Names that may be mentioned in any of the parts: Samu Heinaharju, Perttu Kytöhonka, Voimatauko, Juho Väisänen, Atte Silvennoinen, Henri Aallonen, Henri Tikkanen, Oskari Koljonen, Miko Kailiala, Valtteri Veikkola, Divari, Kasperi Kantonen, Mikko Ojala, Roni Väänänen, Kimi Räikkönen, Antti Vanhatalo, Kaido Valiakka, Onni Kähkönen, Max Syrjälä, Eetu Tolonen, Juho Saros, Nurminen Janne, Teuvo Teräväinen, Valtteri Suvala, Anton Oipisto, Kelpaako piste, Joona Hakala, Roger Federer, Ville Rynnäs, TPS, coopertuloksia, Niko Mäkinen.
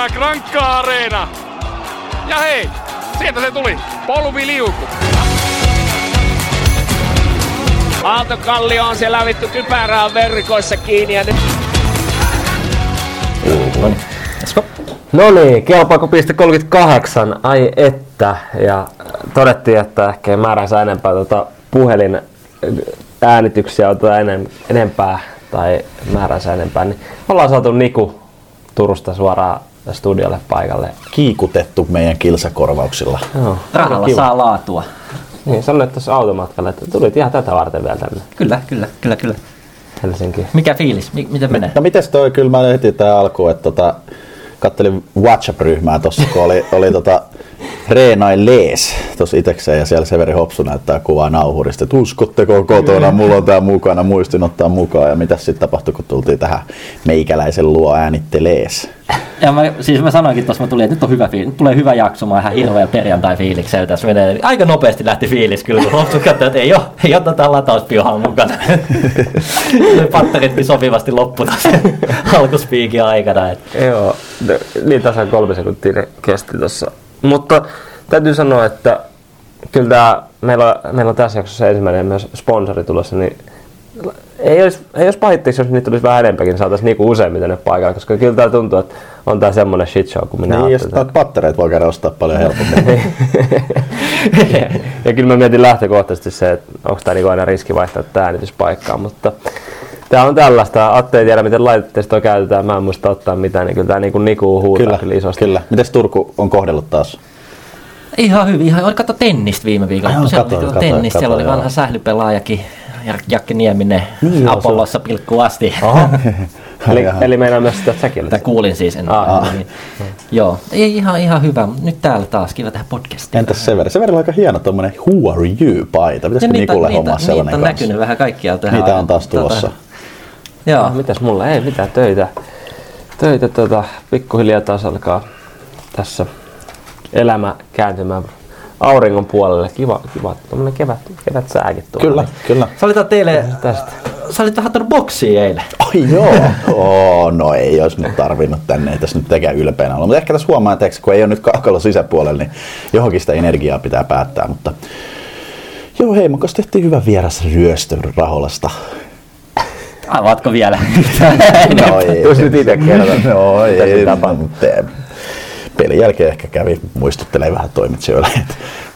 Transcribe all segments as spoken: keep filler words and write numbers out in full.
Rankkaa, rankkaa areena. Ja hei, sieltä se tuli. Polviliuku. Aaltokallio on siellä vittu kypärää verkoissa kiinni. Ja nyt... Noniin, let's go. Noniin, kelpaako piste kolmekymmentäkahdeksan? Ai että. Ja todettiin, että ehkä ei määränsä enempää tuota puhelin äänityksiä oteta enempää tai määränsä enempää. Niin ollaan saatu Niku Turusta suoraan studiolle paikalle. Kiikutettu meidän kilsakorvauksilla. Joo, rahalla saa laatua. Niin, sanoit tuossa automatkalla, että tulit ihan tätä varten vielä tänne. Kyllä, kyllä, kyllä, kyllä. Helsinki. Mikä fiilis? M- miten menee? No mites toi, kyllä mä heti tää alkuun, että tota, kattelin WhatsApp-ryhmää tossa, kun oli, oli tota Reenai Lees tossa itekseen ja siellä Severi Hopsu näyttää kuvaa nauhurista, että uskotteko kotona, mulla on tää mukana, muistin ottaa mukaan ja mitäs sit tapahtui, kun tultiin tähän meikäläisen luo äänittelees. Ja mä, siis mä sanoinkin tuossa, mä tulin, että nyt on hyvä fiilis, tulee hyvä jakso, mä oon ihan hirveä perjantai-fiilikseen tässä menee. Aika nopeasti lähti fiilis kyllä, kun Hopsu katsoi, että ei oo, ei oo tätä latauspiohan mukana. Patteritkin sopivasti loppu tässä alkuspiikin aikana. Että. Joo, no, niin tasan kolme sekuntia ne kesti tuossa. Mutta täytyy sanoa, että kyllä tää, meillä, meillä on tässä jaksossa ensimmäinen myös sponsori tulossa, niin ei olisi, ei olisi pahittiksi, jos niitä tulisi vähän enempäkin, niin saataisiin niinku useimmiten ne paikalle, koska kyllä tää tuntuu, että on tää semmonen shitshow, kun minä niin, ajattelin. Niin, pattereita voi käydä ostaa paljon helpommin. ja, ja kyllä mä mietin lähtökohtaisesti se, että onko tää niinku aina riski vaihtaa tää äänityspaikkaa, mutta tää on tällaista. Atte ei tiedä, miten laitteistoa käytetään, mä en muista ottaa mitään, niin kyllä tää niinku Nikuu huutaa kyllä, kyllä isosti. Kyllä, mites Turku on kohdellut taas? Ihan hyvin, ihan, kato tennistä viime viikolla, Ajo, siellä, kato, oli kato, tennis, kato, siellä oli vanha sählypelaajakin. Jarkko Nieminen niin, Apollossa se... pilkkuun asti. eli eli meinaa myös sitä säkin. Tää kuulin siis ennen. Niin. Joo, ei ihan, ihan hyvä. Nyt täällä taas kiva tehdä podcastia. Entäs Severi? Severillä on aika hieno tommonen Who Are You-paita. Pitäisikö Nikulle hommaa sellainen kanssa? Niitä on näkynyt vähän kaikkiaan tähän. Niitä on taas tulossa. Tota, joo. No, mitäs mulla? Ei mitään töitä. Töitä tota, pikkuhiljaa taas alkaa tässä elämä kääntymään auringon puolelle. Kiva, kiva. Tuommoinen kevät, kevät sääkin tuolla. Kyllä, kyllä. Sä olit teille, tästä. Sä olit vähän tuonut boksia eilen. Ai joo. oh, no ei olisi nyt tarvinnut tänne, ei tässä nyt tekee ylpeänä olla. Mutta ehkä tässä huomaa, että kun ei ole nyt kaukalla sisäpuolella, niin johonkin sitä energiaa pitää päättää. Mutta joo, hei, mukaan tehtiin hyvä vieras ryöstö Raholasta. Avaatko vielä? no ei. Tuossa nyt itse kerran. No ei. Pelin jälkeen ehkä kävi muistuttelee vähän toimitsijoille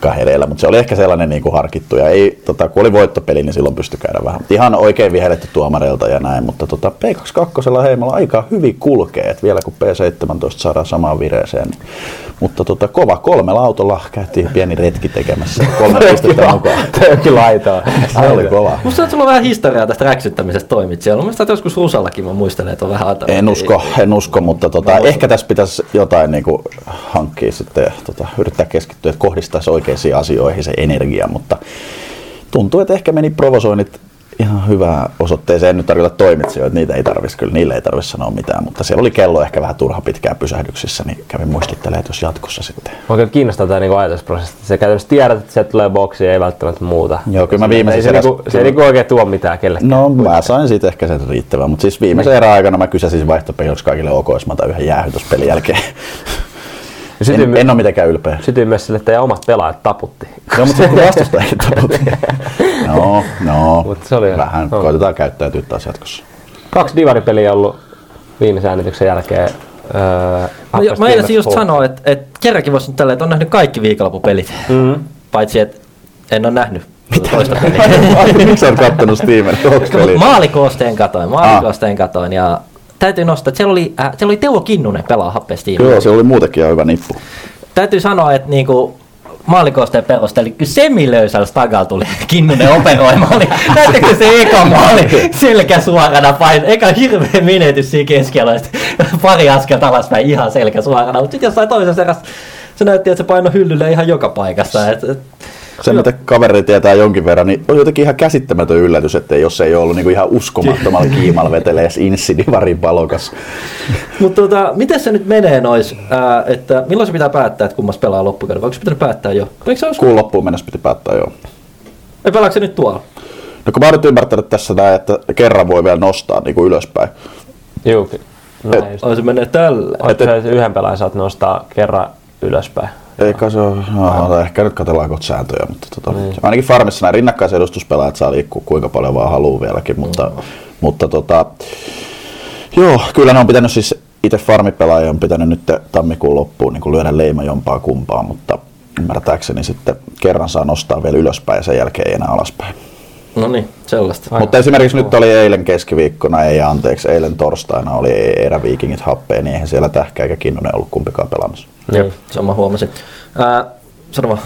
kahdeilla, mutta se oli ehkä sellainen niin kuin harkittu ja ei, tota, kun oli voittopeli, niin silloin pystyi käydä vähän. Ihan oikein vihelletty tuomareilta ja näin, mutta tota, P kaksikymmentäkaksi heimolla aika hyvin kulkee, että vielä kun P seitsemäntoista saadaan samaan vireeseen. Niin. Mutta tota, kova kolmella autolla käytiin pieni retki tekemässä, kolme pistettä mukaan. Töki laitaa. Se oli kova. Musta on tullut vähän historiaa tästä räksyttämisestä toimitsijoilla. Mielestäni joskus Rusallakin mä muistelen, että on vähän antanut. En usko, en usko, mutta tota, ehkä tässä pitäisi jotain niin kuin hankkia sitten, tota, yrittää keskittyä, että kohdistaisi oikeisiin asioihin se energia, mutta tuntuu, että ehkä meni provosoinnit ihan hyvään osoitteeseen. En nyt tarkoita toimitsijoita, niitä ei tarvitsisi kyllä, niille ei tarvitse sanoa mitään, mutta siellä oli kello ehkä vähän turha pitkään pysähdyksissä, niin kävin muistuttelemaan tuossa jatkossa sitten. Mä kyllä kiinnostaa tämä niinku ajatusprosessi, että sä käytännössä tiedät, että sieltä tulee boksia, ei välttämättä muuta. Joo, kyllä mä viimeisen se, eräs... se, niinku, se ei niinku oikein tuo mitään kellekään. No mä sain siitä ehkä sen riittävän, mutta siis viimeisen erään aikana mä kysäsin vaihtopeliksi kaikille ok, jos mä otan yhden jäähyn tuossa pelin jälkeen. En, en ole mitenkään ylpeä. Sytyin myös sille, että teidän omat pelaajat taputti. No, mutta sitten vastustajat taputti. No, no. Oli, vähän no. Koitetaan käyttäytyä taas jatkossa. Kaksi divaripeliä on ollut viimeisen äänityksen jälkeen. Öö, no, jo, mä einasin just sanoa, että et kerrankin voisi nyt tällä, että on nähnyt kaikki viikonloppupelit. Mm-hmm. Paitsi, että en ole nähnyt. Mitä? Miksi olet kattonut Steamen? Maalikoosteen katoin, maalikoosteen katoin ja... Täytyy nostaa, että siellä oli, äh, siellä oli Teuvo Kinnunen pelaa happeessa tiimiä. Joo, se oli muutenkin ihan hyvä nippu. Täytyy sanoa, että niinku, maalikoosteen perusteella kyllä semilöysällä stagalla tuli Kinnunen operoimaan. Näettekö se eka maali selkä suorana paino? Eka hirveä menetys siinä keskellä, pari askelta alaspäin ihan selkä suorana. Mutta sitten jossain toisessa erässä se näytti, että se paino hyllylle ihan joka paikassa. Et, et, se, mitä kaveri tietää jonkin verran, niin on jotenkin ihan käsittämätön yllätys, että jos ei ole ollut niin kuin ihan uskomattomalla kiimalla vetelee inssi divarin palokas. Mutta tota, miten se nyt menee nois, äh, että milloin se pitää päättää, että kummas pelaa loppukauden? Vai onko se pitänyt päättää jo? Kuun loppuun mennessä piti päättää jo. Ei pelaako se nyt tuolla? No kun mä oon nyt ymmärtänyt tässä näin, että kerran voi vielä nostaa niin kuin ylöspäin. Joo. No, se menee tällä. Että et, yhden pelaajan saat nostaa kerran ylöspäin. Eikä se ole, no, ehkä nyt katsellaan kohta sääntöjä, mutta tota, niin. Ainakin farmissa nämä rinnakkaisedustuspelaajat saa liikkua kuinka paljon vaan haluaa vieläkin, mutta, mm. mutta tota, joo, kyllä ne on pitänyt siis, itse farmipelaaja on pitänyt nyt tammikuun loppuun niin kuin lyödä leima jompaa kumpaa, mutta ymmärtääkseni sitten kerran saa nostaa vielä ylöspäin ja sen jälkeen ei enää alaspäin. No niin, sellaista. Aina. Mutta esimerkiksi nyt oli eilen keskiviikkona, ei anteeksi, eilen torstaina oli eräviikingit happea, niin eihän siellä Tähkä eikä Kinnunen ollut kumpikaan pelaamassa. Jep, sama huomasin. Ää, sano vaan.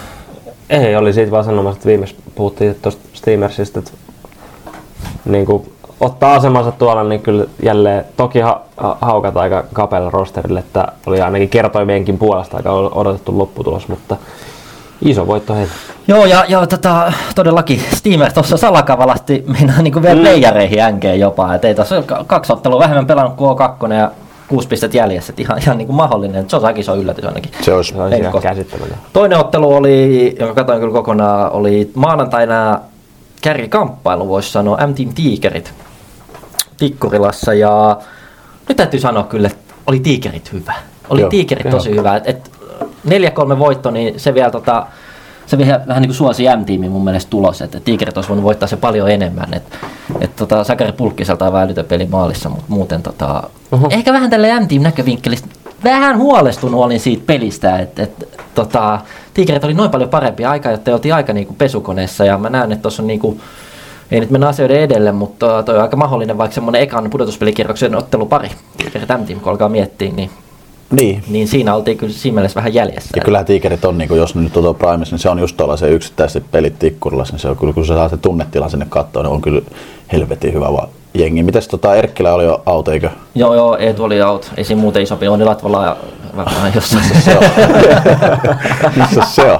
Ei, oli siitä vaan sanomassa, että viimeksi puhuttiin tuosta Steamersista, että niin kuin ottaa asemansa tuolla, niin kyllä jälleen toki ha- haukat aika kapealla rosterille, että oli ainakin kertoimienkin puolesta aika odotettu lopputulos, mutta iso voitto heille. Joo, ja, ja tota, todellakin Steamers tuossa salakavalasti mennään niin kuin vielä mm. leijareihin änkeen jopa, et ei tuossa kaksi ottelua vähemmän pelannut kuin O kaksi ja kuusi pistet jäljessä, et ihan, ihan niin kuin mahdollinen, et se on aika iso yllätys ainakin. Se olisi ihan käsittämätöntä. Toinen ottelu oli, jonka katsoin kyllä kokonaan, oli maanantaina kärkikamppailu, voisi sanoa M-Team Tiikerit Tikkurilassa, ja nyt täytyy sanoa kyllä, että oli Tiikerit hyvä. Oli joo, Tiikerit joo. tosi hyvä, että et, neljä kolme voitto, niin se vielä, tota, se vielä vähän niin kuin suosi M-tiimiin mun mielestä tulos, että Tiikerit olisi voinut voittaa se paljon enemmän. Et, et, tota, Sakari Pulkkiselta on älytön peli maalissa, mutta muuten tota, uh-huh. ehkä vähän tälle M-tiim näkövinkkelistä vähän huolestunut olin siitä pelistä, että et, tota, Tiikerit oli noin paljon parempi aika, jotta oltiin aika niin kuin pesukoneessa, ja mä näen, että tuossa on niin kuin, ei nyt mennä asioiden edelle, mutta toi on aika mahdollinen vaikka semmoinen ekan pudotuspelikierroksen ottelupari, Tiikerit M-tiim, kun alkaa miettiä, niin Niin. niin siinä oltiin kyllä siinä mielessä vähän jäljessä. Ja kyllähän Tiikerit on, niin kuin jos nyt on Primes, niin se on just tuollaisen yksittäisesti pelit Tikkurilassa, niin se on kyllä, kun se saa se tunnetila sinne kattoon, niin on kyllä helvetin hyvä vaan jengi. Mites tota Erkkilä oli jo out, eikö? Joo, joo, Eetu oli out. Ei siinä muuten isompi, on Latvala varmaan jossain. se on? Missä se on?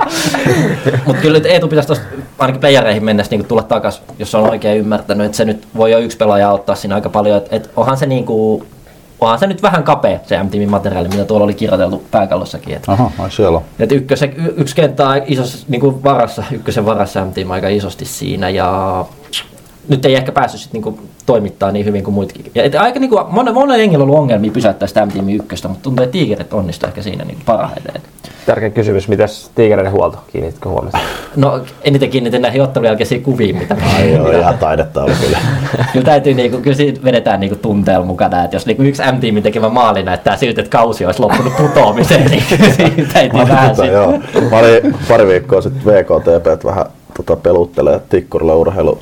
Mutta kyllä Eetu pitäisi tuosta ainakin playereihin mennessä niin tulla takaisin, jos on oikein ymmärtänyt, että se nyt voi jo yksi pelaaja auttaa siinä aika paljon. Että et onhan se niin kuin... Onhan se nyt vähän kapea se M-tiimin materiaali, mitä tuolla oli kirjoiteltu pääkallossakin. Et, aha, ai siellä on. Et ykkösen, y- yksi kenttä on isos, niinku varassa, ykkösen varassa M-tiim aika isosti siinä. Ja nyt ei ehkä päässyt sit niinku toimittaa niin hyvin kuin muitkin. Ja et aika niinku, monen, monen jengillä on ollut ongelmia pysäyttää sitä M-tiimin ykköstä, mutta tuntuu, että Tiikerit onnistuu ehkä siinä niinku parhaiten. Tärkeä kysymys, mitäs Tiikereiden huolto? Kiinnitkö huomioon? No eniten kiinnitin näihin ottelun jälkeisiin kuviin, mitä... Ai joo, ihan taidetta oli kyllä. Kyllä täytyy, niinku, kyllä siitä vedetään niinku tunteella mukana, että jos niinku yksi M-tiimin tekemä maali näyttää siltä, että kausi olisi loppunut putoamiseen, niin täytyy vähän siitä. Mä olin pari viikkoa sitten V K T P vähän tota, peluttelee Tikkurilla urheilu.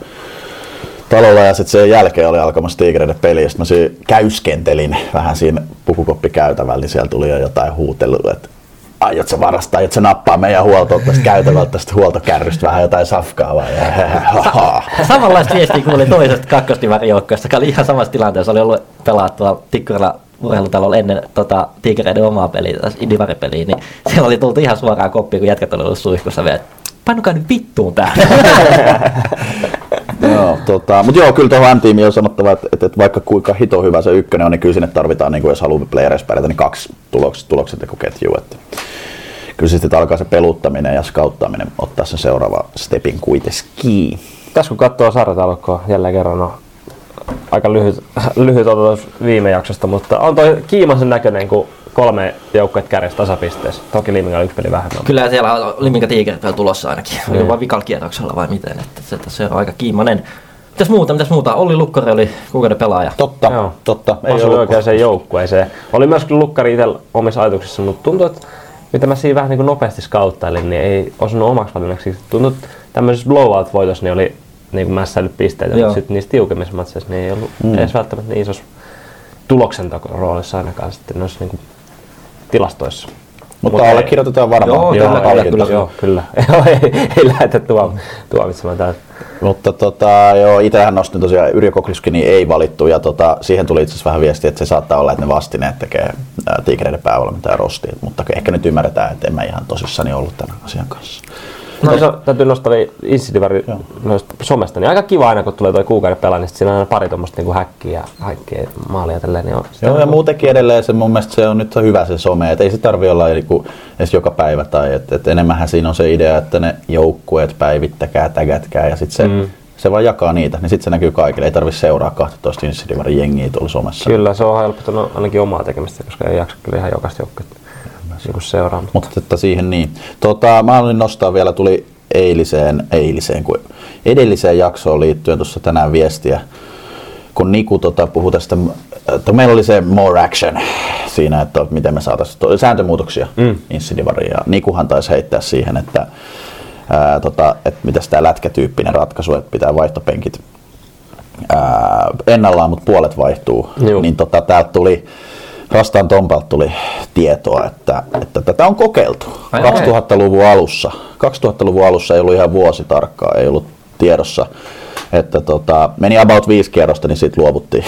Talolla ja sitten sen jälkeen oli alkamassa Tiikereiden peli ja sitten mä si- käyskentelin vähän siinä pukukoppikäytävällä, niin siellä tuli jo jotain huutelua, että aiot sä varastaa, aiot sä nappaa meidän huoltoon tästä käytävältä tästä huoltokärrystä vähän jotain safkaa vai? Sa- Samanlaista viestiä kuulin toisesta kakkostivärijoukkoista, joka oli ihan samassa tilanteessa, oli ollut pelaattua Tikkurilla urheilutalolla ennen tota, Tiikereiden omaa peliä, Indivari-peliä, niin siellä oli tullut ihan suoraan koppiin, kun jätkät oli ollut suihkussa vielä, että pannukaa nyt vittuun täällä. Joo, tota, mutta joo, kyllä tuohon M-tiimiin on sanottava, että, että, että vaikka kuinka hito hyvä se ykkönen on, niin kyllä sinne tarvitaan, niin kuin jos haluaa playereissa pärjätä, niin kaksi tuloksentekoketjua. Kyllä sitten alkaa se peluttaminen ja skauttaminen ottaa sen seuraava stepin kuitenkin. Tässä kun katsoo sarjatalokkoa, jälleen kerran on aika lyhyt, lyhyt odotus viime jaksosta, mutta on toi kiimaisen näköinen, kun kolme joukkuetta kärjessä tasapisteessä. Toki Liminka yksi peli vähemmän. Kyllä siellä on Liminka Tiikerit vielä tulossa ainakin. Oli mm. vain vikalla kierroksella vai miten, että se on aika kiimainen. Mitäs muuta, mitäs muuta? Olli Lukkari oli kuukauden pelaaja. Totta, joo. totta. Ei ollut oikein se joukkueeseen. Oli myös Lukkari itse omissa ajatuksissa, mutta tuntuu, että mitä mä siinä vähän niin kuin nopeasti skauttailin, niin ei osunut omaksi valinnaksi. Tuntuu, että tämmöisessä blowout-voitossa niin oli niin kuin mässäillyt pisteitä, mutta sitten niissä tiukemmissa matseissa niin ei ollut mm. edes välttämättä niin isossa tuloksentako-roolissa ainakaan sitten noissa niin kuin tilastoissa. Mutta Mut allekirjoitetaan varmaan. Joo, joo, kyllä, kyllä, joo, kyllä. ei ei lähdetä tuomitsemaan täältä. Mutta tota, joo, itsehän nostin tosiaan Yrjö Kokliski, niin ei valittu. Ja tota, siihen tuli itse asiassa vähän viestiä, että se saattaa olla, että ne vastineet tekee Tiikereiden päävalmentaja rostia. Mutta ehkä nyt ymmärretään, että en mä ihan tosissani ollut tämän asian kanssa. No, no, se täytyy nostaa Insidivari somesta, niin aika kiva aina kun tulee tuo kuukauden pelaa, niin siinä on aina pari tuommoista niin häkkiä, häkkiä, maalia tälleen. Niin on. Joo, on ja muutenkin edelleen se mun mielestä se on nyt hyvä se some, et ei se tarvi olla eli kun, edes joka päivä tai et, et enemmänhän siinä on se idea, että ne joukkueet päivittäkää, tägätkää ja sitten se mm. se vaan jakaa niitä, niin sitten se näkyy kaikille. Ei tarvitse seuraa kaksitoista insidivarin jengiä tuolla somessa. Kyllä, se on helpottanut ainakin omaa tekemistä, koska ei jaksa kyllä ihan jokaista joukkuetta niin seuraa. Mutta että siihen niin. Tota, mä haluan nostaa vielä, tuli eiliseen, eiliseen, kun edelliseen jaksoon liittyen tuossa tänään viestiä, kun Niku tota, puhui tästä, että meillä oli se more action siinä, että miten me saataisiin sääntömuutoksia mm. insidivariin. Ja Nikuhan taisi heittää siihen, että Ää, tota, että mitäs tää lätkätyyppinen ratkaisu, että pitää vaihtopenkit ää, ennallaan, mutta puolet vaihtuu. Juu. Niin tota, täältä tuli, Rastaan Tombalta tuli tietoa, että, että tätä on kokeiltu ai, kaksituhattaluvun ai. alussa. kaksituhattaluvun alussa ei ollut ihan vuosi tarkkaa, ei ollut tiedossa. Että tota, meni about viisi kierrosta, niin siitä luovuttiin.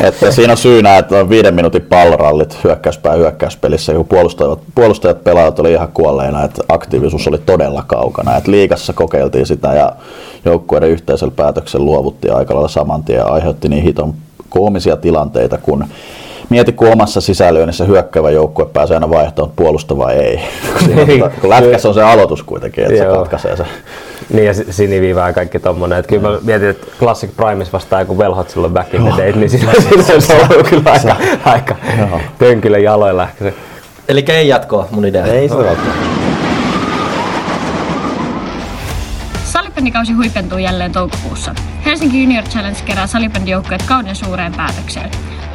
Että siinä on syynä, että on viiden minuutin pallorallit hyökkäyspää hyökkäyspelissä, kun puolustajat, puolustajat pelaajat oli ihan kuolleina, että aktiivisuus oli todella kaukana. Että liigassa kokeiltiin sitä ja joukkueiden yhteisellä päätöksellä luovuttiin aika lailla saman tien ja aiheutti niin hiton koomisia tilanteita, kun mieti, kun omassa sisällöinnissä hyökkäävä joukkue pääsee aina vaihtoon, puolustava ei. Siinä, kun lätkässä on se aloitus kuitenkin, että joo, se katkaisee se. Niin ja siniviivää ja kaikki tommonen. Et kyllä mä mietin, että Classic Primes vastaan kun velhot silloin back in the day, niin siinä se on ollut kyllä aika, aika tönkillä jaloilla. Elikkä ei jatkoa mun idea. Ei se välttämättä. Salibändikausi huipentuu jälleen toukokuussa. Helsinki Junior Challenge kerää salibändijoukkueet kauden suureen päätökseen.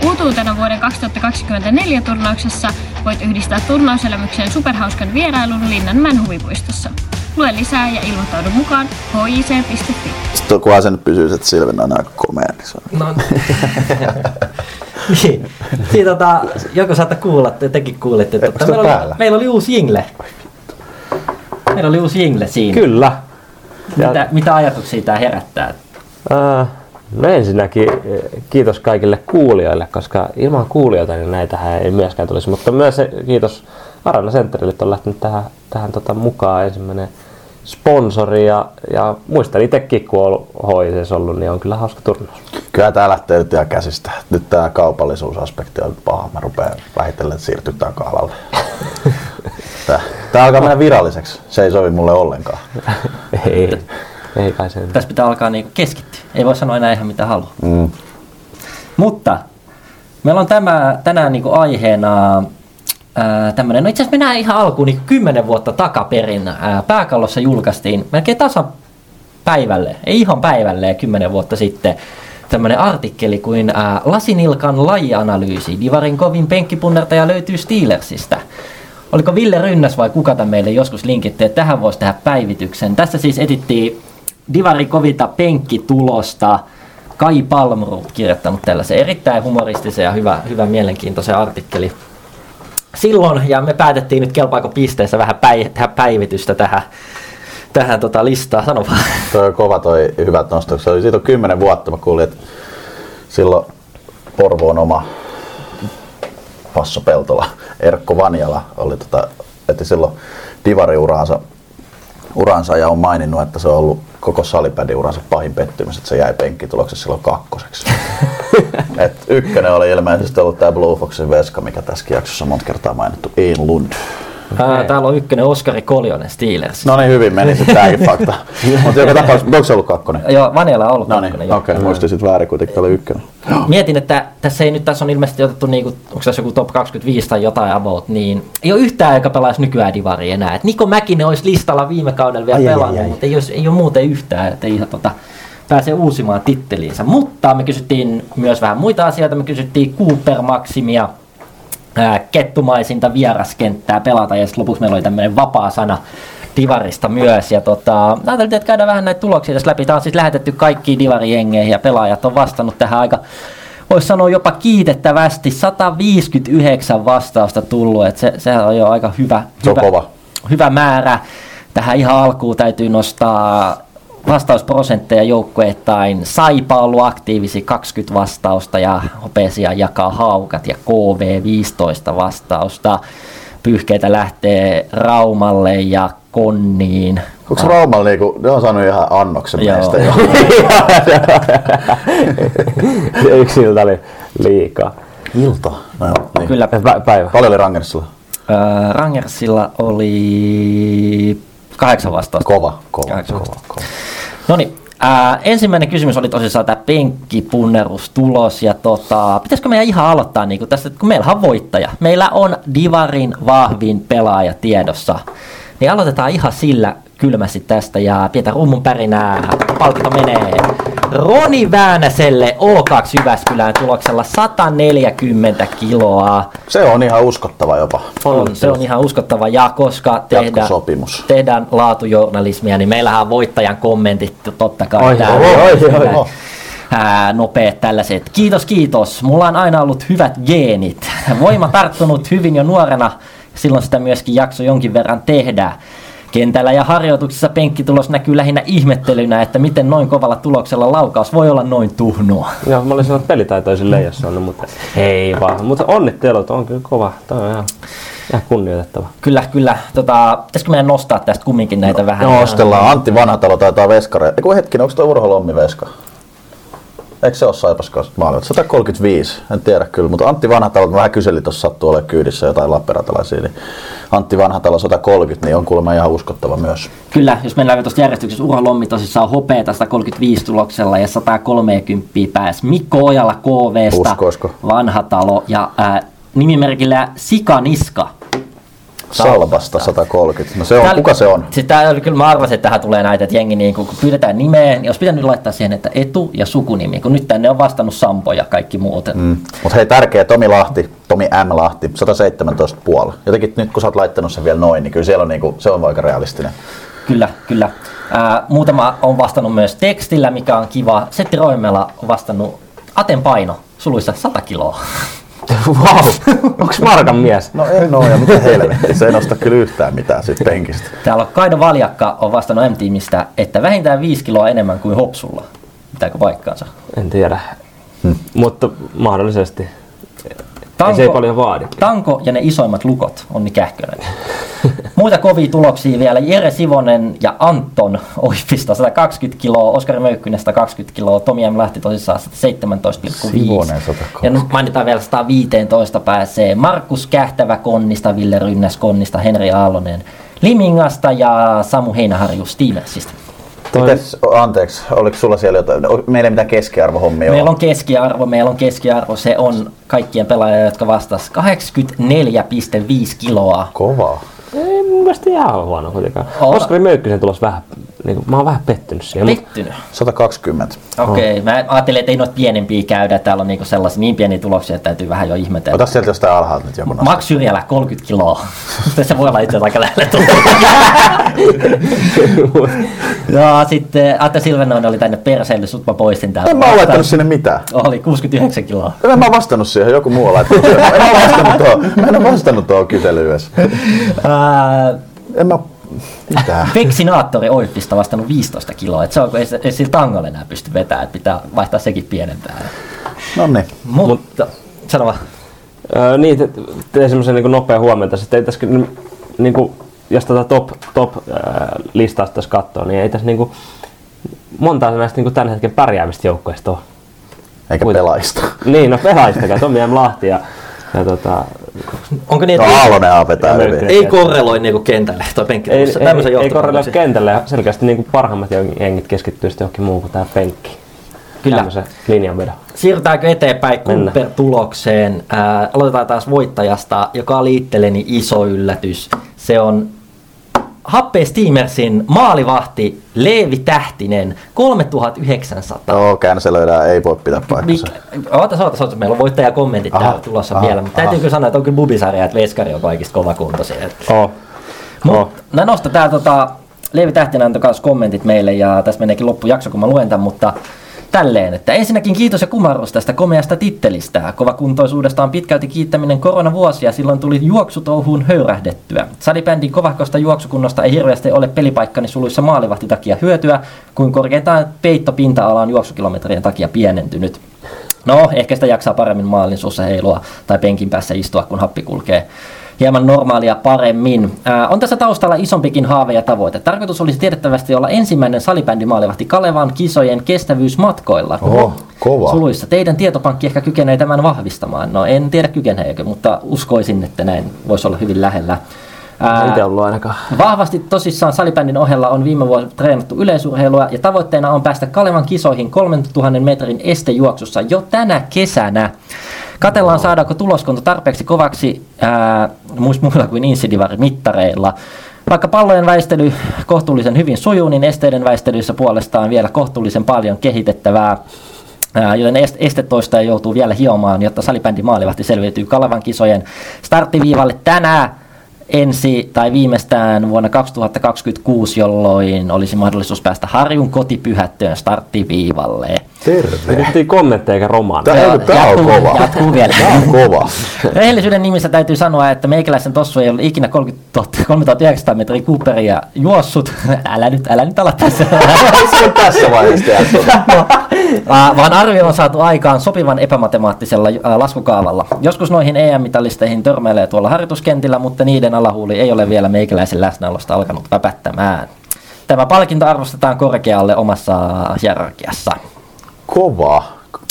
Uutuutena vuoden kaksituhattakaksikymmentäneljä turnauksessa voit yhdistää turnauselämykseen superhauskan vierailun Linnanmäen huvipuistossa. Lue lisää ja ilmoittaudu mukaan h i c piste f i. Sitten kunhan se nyt pysyis, että Silvenna on aika komea, niin se on. No niin. Siitä tota, joku saatte kuulla, tekin kuulitte. Että meillä, oli, meillä oli uusi jingle. Meillä oli uusi jingle siinä. Kyllä. Mitä, ja mitä ajatuksia tää herättää? Uh. No ensinnäkin kiitos kaikille kuulijoille, koska ilman kuulijoita niin näitähän ei myöskään tulisi, mutta myös kiitos Arana Centerille, että on lähtenyt tähän, tähän tota mukaan ensimmäinen sponsori ja, ja muistan itsekin, kun on H I C:s ollut, niin on kyllä hauska turnaus. Kyllä tää lähtee nyt ihan käsistä. Nyt tää kaupallisuusaspekti on paha, mä rupean vähitellen siirtymään kahlalle. Tää, tää alkaa mennä viralliseksi, se ei sovi mulle ollenkaan. Ei. Ei kai sen. Tässä pitää alkaa niinku keskittyä. Ei voi sanoa enää ihan mitä haluaa. Mm. Mutta meillä on tämä, tänään niinku aiheena ää, tämmönen, no itse asiassa mennään ihan alkuun niinku kymmenen vuotta takaperin. Ää, Pääkallossa julkaistiin melkein tasan päivälle, ei ihan päivälle, kymmenen vuotta sitten tämmönen artikkeli kuin ää, Lasinilkan lajianalyysi. Divarin kovin penkkipunnertaja löytyy Steelersistä. Oliko Ville Rynnäs vai kuka tämän meille joskus linkitti, että tähän voisi tehdä päivityksen. Tässä siis etittiin divarin kovinta penkkitulosta. Kai Palmrut kirjoittanut tällaisen erittäin humoristisen ja hyvä, hyvä mielenkiintoisen artikkeli silloin, ja me päätettiin nyt kelpaako pisteessä vähän päi, tehdä päivitystä tähän, tähän tota listaan. Sano vaan. Toi on kova toi hyvät nostukset. Siitä on kymmenen vuotta. Mä kuulin, että silloin Porvoon oma Passo Peltola, Erkko Vanjala oli tota, että silloin divariuraansa uransa ja on maininnut, että se on ollut koko salibändin uransa pahin pettymys, että se jäi penkkituloksessa silloin kakkoseksi. Et ykkönen oli ilmeisesti ollut tämä Blue Foxin veska, mikä tässä jaksossa monta kertaa mainittu, Iin Lund. Ää, täällä on ykkönen Oskari Koljonen Steelers. No niin, hyvin meni se tämäkin fakta. Mutta joka tapauksessa, onko se ollut kakkonen? Joo, Vanjalla on ollut kakkonen. No niin, okei, okay, muistin sitten väärin kuitenkin, oli ykkönen. Mietin, että tässä ei nyt, tässä on ilmeisesti otettu, niinku, onko tässä joku top kaksikymmentäviisi tai jotain about, niin ei ole yhtään, joka pelaisi nykyään divaria enää. Et Niko Mäkinen olisi listalla viime kaudella vielä ai, pelannut, ai, ai, mutta ei, olisi, ei ole muuten yhtään, että ei tota, pääse uusimaan titteliinsä. Mutta me kysyttiin myös vähän muita asioita, me kysyttiin Cooper-maksimia, kettumaisinta vieraskenttää pelata ja sitten lopuksi meillä oli tämmöinen vapaa sana divarista myös ja tota, ajattelin, että käydään vähän näitä tuloksia tässä läpi. Tämä on siis lähetetty kaikkiin divarijengeihin ja pelaajat on vastannut tähän aika, voisi sanoa jopa kiitettävästi, sata viisikymmentäyhdeksän vastausta tullut, että se, sehän on jo aika hyvä, hyvä, hyvä määrä. Tähän ihan alkuun täytyy nostaa vastausprosentteja joukkueittain. Saipa on ollut aktiivisi kaksikymmentä vastausta ja Hopesia jakaa Haukat ja K V viisitoista vastausta. Pyyhkeitä lähtee Raumalle ja Konniin. Onko ah. Raumalle niinku, ne on saanut ihan annoksen meistä jo. Yksi ilta oli liikaa. Ilta? No, niin. Kyllä. Päivä. Paljon oli Rangersilla? Rangersilla oli Kahdeksan vastausta. Kova, kova, Kahdeksan kova, vastausta. kova. Noniin, äh, ensimmäinen kysymys oli tosissaan tämä penkkipunnerustulos. Ja tota, pitäisikö meidän ihan aloittaa niin tästä, kun meillä on voittaja. Meillä on Divarin vahvin pelaaja tiedossa. Niin aloitetaan ihan sillä kylmästi tästä ja pidetään rummun pärinää. Palkinto menee Roni Väänäselle O kaksi Jyväskylään tuloksella sata neljäkymmentä kiloa. Se on ihan uskottava jopa. On, se on ihan uskottava ja koska tehdään, tehdään laatujournalismia, niin meillähän on voittajan kommentit totta kai. Oi, oi, oi, oi, oi. Ää, nopeat tällaiset. Kiitos, kiitos. Mulla on aina ollut hyvät geenit. Voima tarttunut hyvin jo nuorena. Silloin sitä myöskin jakso jonkin verran tehdä. Kentällä ja harjoituksissa penkkitulos näkyy lähinnä ihmettelynä, että miten noin kovalla tuloksella laukaus voi olla noin tuhnoa. Joo, mä olin sanonut pelitaitoisin leijassa, no, mutta hei vaan. Mutta onnittelut on kyllä kova. Tämä on ihan, ihan kunnioitettava. Kyllä, kyllä. Tota, pitäisikö meidän nostaa tästä kumminkin näitä no, vähän? Nostellaan. Antti Vanhatalo taitaa veskareja. Eiku hetkinen, onko tuo Urho Lommi veska? Eikö se ole Saipaskaan maailmat? sata kolmekymmentäviisi, en tiedä kyllä, mutta Antti Vanhatalo, mä vähän kyselin tuossa sattuu olemaan kyydissä jotain lapperatalaisia, niin Antti Vanhatalo sata kolmekymmentä, niin on kuulemma ihan uskottava myös. Kyllä, jos mennään tuosta järjestyksessä, Urho Lommi tosissaan hopeeta sata kolmekymmentäviisi tuloksella ja sata kolmekymmentä pääsi Mikko Ojala K V:stä, uskoisko? Vanhatalo ja ää, nimimerkillä Sikaniska. Salvasta sata kolmekymmentä. No se on, täällä, kuka se on? Siis tää, kyllä mä arvasin, että tähän tulee näitä, että jengi niin kun, kun pyydetään nimeä, niin olisi pitänyt laittaa siihen, että etu- ja sukunimi, kun nyt tänne on vastannut Sampo ja kaikki muut. Mm. Mutta hei, tärkeä Tomi Lahti, Tomi M. Lahti, sata seitsemäntoista pilkku viisi. Jotenkin nyt kun sä oot laittanut sen vielä noin, niin kyllä siellä on, niin kun, se on aika realistinen. Kyllä, kyllä. Ää, muutama on vastannut myös tekstillä, mikä on kiva. Setti Roimela on vastannut Aten paino, suluissa sata kiloa. Vau! Wow. Onks Markan mies? No en oo, ja mitä helvetti. Se ei nosta kyllä yhtään mitään siitä penkistä. Täällä on Kaido Valiakka on vastannut M-tiimistä, että vähintään viisi kiloa enemmän kuin Hopsulla. Pitääkö paikkaansa? En tiedä. Hmm. Mutta mahdollisesti. Tanko, se ei paljon vaadi. Tanko ja ne isoimmat lukot, Onni Kähkönen. Muita kovia tuloksia vielä. Jere Sivonen ja Anton Oipisto sata kaksikymmentä kiloa, Oskari Möykkynen sata kaksikymmentä kiloa, Tomi M. Lähti tosissaan seitsemäntoista pilkku viisi. Ja nyt mainitaan vielä sata viisitoista pääsee Markus Kähtävä Konnista, Ville Rynnäs Konnista, Henri Aallonen Limingasta ja Samu Heinaharju Stevensistä. Mites, anteeksi, oliko sulla siellä jotain? Meillä ei mitään keskiarvohommia ole. Meillä on keskiarvo, meillä on keskiarvo. Se on kaikkien pelaajia, jotka vastasi kahdeksankymmentäneljä pilkku viisi kiloa. Kovaa. Ei mun mielestä ihan huono kuitenkaan. Oskari Möykkysen tulos vähän, niin kuin, mä oon vähän pettynyt siihen. Pettynyt? sata kaksikymmentä. Okei, okay, mä ajattelin, että ei noita pienempiä käydä. Täällä on niin, sellaisia, niin pieniä tuloksia, että täytyy vähän jo ihmetellä. Ota sieltä jostain alhaalta nyt joku noista. Max Syrjälä, kolmekymmentä kiloa. Se voi olla itse asiassa aika lähellä tullut. Ja sitten Atte Silvennoinen oli tänne perseille, sut mä poistin täältä. En mä oon laittanut sinne mitään. Oli kuusikymmentäyhdeksän kiloa. En mä oon vastannut siihen, joku muu on laittanut. En mä oon vastannut tuohon, mä en oo vastannut tuohon kyselyyn. Ää... En mä... Mitä? Peksinaattori Oippista vastannut viisitoista kiloa, et se on, kun ei, ei sillä tangolla enää pysty vetämään, et pitää vaihtaa sekin pienempään. Nonni. Mutta, sano vaan. Öö, niin, te, tein semmosen niinku nopea huomioon tässä, että ei tässä niinku... Jos tätä top, top listaa tässä katsoo, niin ei tässä niinku montaa näistä niinku tämän hetken pärjäämistä joukkoista ole. Eikä Kuiten. Pelaista. Niin, no pelaistakaan. Tomi M. Lahti ja, ja tota... Onko niin, että... Aallonen A vetää. Ei korreloi niinku kentälle toi penkki. Ei, ei, ei korreloi kentälle ja selkeästi niinku parhaimmat jengit keskittyy sitten johonkin muuhun kuin tähän penkkiin. Kyllä. Siirrytäänkö eteenpäin Cooper-tulokseen? Ää, aloitetaan taas voittajasta, joka oli itselleni iso yllätys. Se on H P Steamersin maalivahti Leevi Tähtinen, kolmetuhatta yhdeksänsataa. Joo, käänselöidään, ei voi pitää paikkansa. Ootas, ootas, ootas, meillä on voittajakommentit aha, täällä tulossa aha, vielä, mutta täytyy kyllä sanoa, että on kyllä bubisarja, että veskari on kaikista kovakuntoisia. Oh. Oh. Mä nostan täällä, tota, Leevi Tähtinen antoi myös kommentit meille ja tässä meneekin loppujakso, kun mä luen tämän, mutta tälleen, että ensinnäkin kiitos ja kumarrus tästä komeasta tittelistä. Kovakuntoisuudesta on pitkälti kiittäminen koronavuosia, silloin tuli juoksutouhuun höyrähdettyä. Salibändin kovahkosta juoksukunnosta ei hirveästi ole pelipaikkani suluissa maalivahti takia hyötyä, kuin korkeintaan peittopinta-ala on juoksukilometrien takia pienentynyt. No, ehkä sitä jaksaa paremmin maalin suussa heilua tai penkin päässä istua, kun happi kulkee hieman normaalia paremmin. Ää, on tässä taustalla isompikin haave ja tavoite. Tarkoitus olisi tiedettävästi olla ensimmäinen salibändimaalivahti Kalevan kisojen kestävyysmatkoilla. Oho, kova. Suluissa. Teidän tietopankki ehkä kykenee tämän vahvistamaan. No en tiedä kykeneekö, mutta uskoisin, että näin voisi olla hyvin lähellä. Vahvasti tosissaan salibändin ohella on viime vuonna treenattu yleisurheilua ja tavoitteena on päästä Kalevan kisoihin kolmetuhatta metrin estejuoksussa jo tänä kesänä. Katellaan, saadaanko tuloskonto tarpeeksi kovaksi ää, muilla kuin insidivärimittareilla. Vaikka pallojen väistely kohtuullisen hyvin sujuu, niin esteiden väistelyissä puolestaan vielä kohtuullisen paljon kehitettävää, joten estetoista joutuu vielä hiomaan, jotta salibändin maalivahti selviytyy Kalevan kisojen starttiviivalle tänään ensi tai viimeistään vuonna kaksituhattakaksikymmentäkuusi, jolloin olisi mahdollisuus päästä Harjun kotipyhättöön starttiviivalle. Terve. Nyttiin kommentteja eikä romaan. Tämä on kova. Jatkuu vielä. Tämä on kova. Rehellisyyden nimissä täytyy sanoa, että meikäläisen tossu ei ole ikinä kolmetuhatta yhdeksänsataa metriä Cooperia juossut. Älä nyt, älä nyt ala tässä. Se on tässä vaiheessa no, vaan arvio on saatu aikaan sopivan epämatemaattisella laskukaavalla. Joskus noihin E M-mitalisteihin törmäilee tuolla harjoituskentillä, mutta niiden alahuuli ei ole vielä meikäläisen läsnäolosta alkanut väpättämään. Tämä palkinto arvostetaan korkealle omassa hierarkiassa. Kova.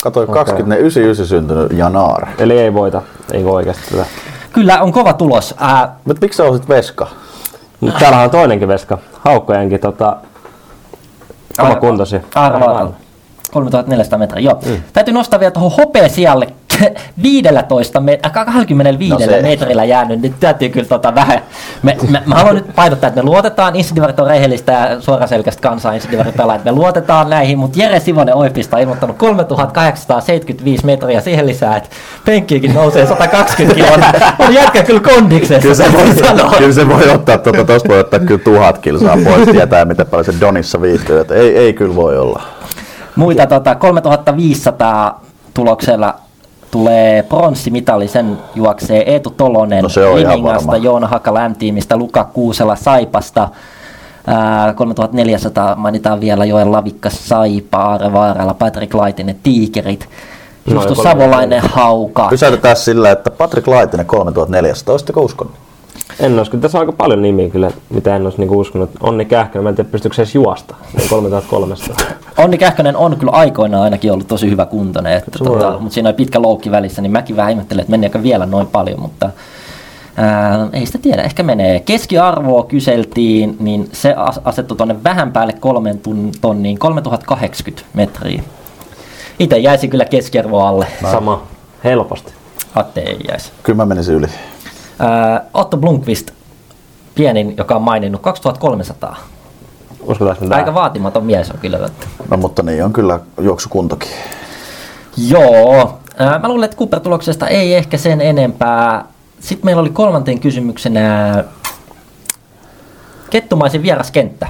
Katsoin okay. kaksikymmentäyhdeksän syntynyt Janar. Eli ei voita. Ei voi oikeasti. Kyllä on kova tulos. Ää... Mutta miksi sä olisit veska? Mut täällä on toinenkin veska. Haukkojenkin tota... Amakuntosi. Arvaan. kolmetuhatta neljäsataa metriä, joo. Mm. Täytyy nostaa vielä tuohon hopeasijalle kaksikymmentäviisi metrillä jäänyt. Nyt täytyy kyllä tota vähän... Me, me, mä haluan nyt painottaa, että me luotetaan. Insidivarit on rehellistä ja suoraselkäistä kansaa insidivarit pelaa, että me luotetaan näihin. Mutta Jere Sivonen Oipisto on ilmoittanut kolmetuhatta kahdeksansataaseitsemänkymmentäviisi metriä siihen lisää, että penkkiikin nousee sata kaksikymmentä kiloa. On jätkä kyllä kondiksessa. Kyllä se voi, kyllä se voi ottaa, tuosta tuota, voi ottaa kyllä tuhat kilsaa pois. Tietää, miten paljon se Donissa viihtyy. Että ei, ei kyllä voi olla. Muita tota, kolmetuhatta viisisataa tuloksella tulee pronssimitali, sen juoksee Eetu Tolonen no Liningasta, Joona Hakala M-tiimistä, Luka Kuusela Saipasta, ää, kolmetuhatta neljäsataa mainitaan vielä Joen Lavikka Saipa, Aare Vaaralla, Patrick Laitinen Tiikerit, Justu Savolainen Hauka. Pysäytetään sillä, että Patrick Laitinen kolmetuhatta neljäsataa, olisitko uskonut? En olisi. Tässä on aika paljon nimiä kyllä, mitä en olisi niinku uskonut. Onni Kähkönen, mä en tiedä pystyykö se edes juosta, kolmetuhatta kolmesataa. Onni Kähkönen on kyllä aikoinaan ainakin ollut tosi hyvä kuntoinen, tota, mutta siinä oli pitkä loukki välissä, niin mäkin vähän ihmettelin, että meneekö vielä noin paljon, mutta ää, ei sitä tiedä, ehkä menee. Keskiarvoa kyseltiin, niin se asettui tuonne vähän päälle kolmen tonniin, kolmetuhatta kahdeksankymmentä metriä. Itse jäisi kyllä keskiarvoa alle. Sama, helposti. Atte ei jäisi. Kyllä mä menisin yli. Uh, Otto Blomqvist, pienin, joka on maininnut, kaksituhattakolmesataa. Aika vaatimaton mies on kyllä. No mutta niin on kyllä juoksukuntokin. Joo. Uh, mä luulen, että Cooper-tuloksesta ei ehkä sen enempää. Sitten meillä oli kolmanteen kysymyksenä Kettumaisen vieraskenttä.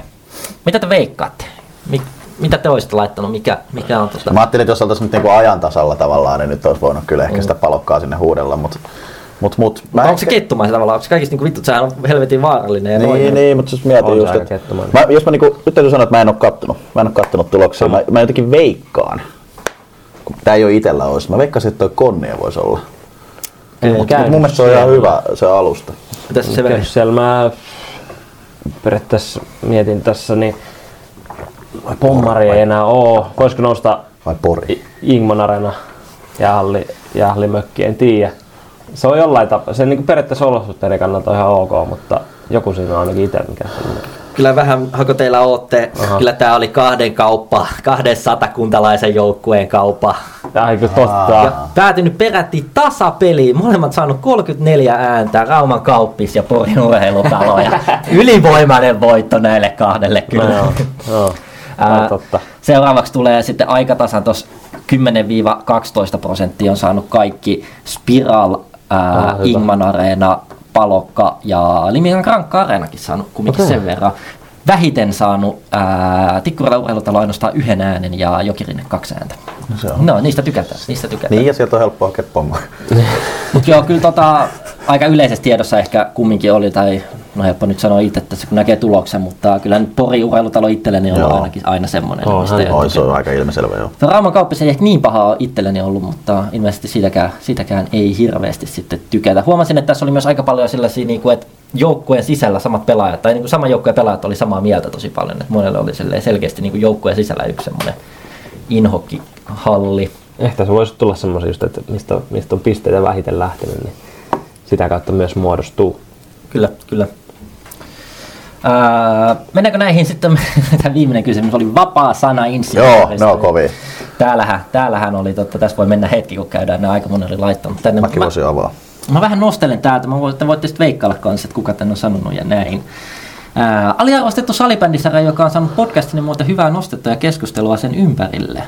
Mitä te veikkaatte? Mik- Mitä te olisitte laittanut? Mikä, mikä on tuota? Mä ajattelin, että jos oltaisiin nyt niinku ajan tasalla tavallaan, niin nyt olisi voinut kyllä ehkä mm. sitä palokkaa sinne huudella, mutta... Mut, mut, mut onko se kettumainen tavallaan? Onko se kaikista niinku vittu, sehän on helvetin vaarallinen ja niin, noin? Niin, mutta siis mietin just, että mä, jos mä niinku, nyt täytyy sanoa, että mä en oo kattonut, mä en oo kattonut tuloksia, mä, mä jotenkin veikkaan, kun tää ei oo itellä ois, mä veikkasin, että toi Konnia vois olla. Mut, mut mun mielestä se on ihan hyvä se alusta. Mitäs se Severi? Siellä mä periaatteessa mietin tässä, niin Pommari ei enää oo, voisiko nousta Ingman Arena jäähalli, jäähallimökki, en tiiä. Se on jollain tapaa, se niinku periaatteessa olosuhteiden kannalta on ihan ok, mutta joku siinä on ainakin itse mikä on. Kyllä vähän, hako teillä ootte, aha. Kyllä tää oli kahden kauppa, kahden satakuntalaisen joukkueen kauppa. Ai kun totta. Ja päätynyt peräti tasapeliin, molemmat saanut kolmekymmentäneljä ääntä, Rauman Kauppis ja Porin Urheilutalo. Ja ylivoimainen voitto näille kahdelle kyllä. No, no. Ää, totta. Seuraavaksi tulee sitten aikatasan tuossa kymmenen kaksitoista prosenttia on saanut kaikki Spiral, Ää, Ingman Areena, Palokka ja Limingan Rankka Areenakin saanut kumminkin okay. Sen verran. Vähiten saanut ää, Tikkurilan Urheilutalo ainoastaan yhden äänen ja Jokirinen kaksi ääntä. No, no niistä tykätään. Niistä tykätään. Niin ja sieltä on helppoa keppoamaan. Mutta joo, kyllä tota, aika yleisessä tiedossa ehkä kumminkin oli, tai no helppo nyt sanoa itse tässä kun näkee tuloksen, mutta kyllä nyt Porin Urheilutalo itselleni on joo. Ainakin aina semmoinen. Oh, on, se on aika ilmiselvä joo. Rauman Kauppis ei ehkä niin pahaa ole itselleni ollut, mutta ilmeisesti siitäkään, siitäkään ei hirveästi sitten tykätä. Huomasin, että tässä oli myös aika paljon sellaisia, niin kuin, että joukkueen sisällä samat pelaajat, tai niin kuin sama joukkueen pelaajat oli samaa mieltä tosi paljon, että monelle oli selkeästi niin kuin joukkueen sisällä yksi semmoinen inhokkihalli. Ehkä se voisi tulla semmoisen just, että mistä, mistä on pisteitä vähiten lähtenyt, niin sitä kautta myös muodostuu. Kyllä, kyllä. Äh, mennäänkö näihin sitten? Tämä viimeinen kysymys oli vapaa sana insinööristä. Joo, no kovin. Täällähän, täällähän oli, totta, tässä voi mennä hetki, kun käydään, nämä aika moni oli laittanut tänne. Mäkin voisin mä, avaa. Mä vähän nostelen täältä, mä voitte, voitte sitten veikkailla kanssa, että kuka tän on sanonut ja näin. Äh, aliarvostettu salibändisarja, joka on saanut podcastin ja muuta hyvää nostetta ja keskustelua sen ympärille.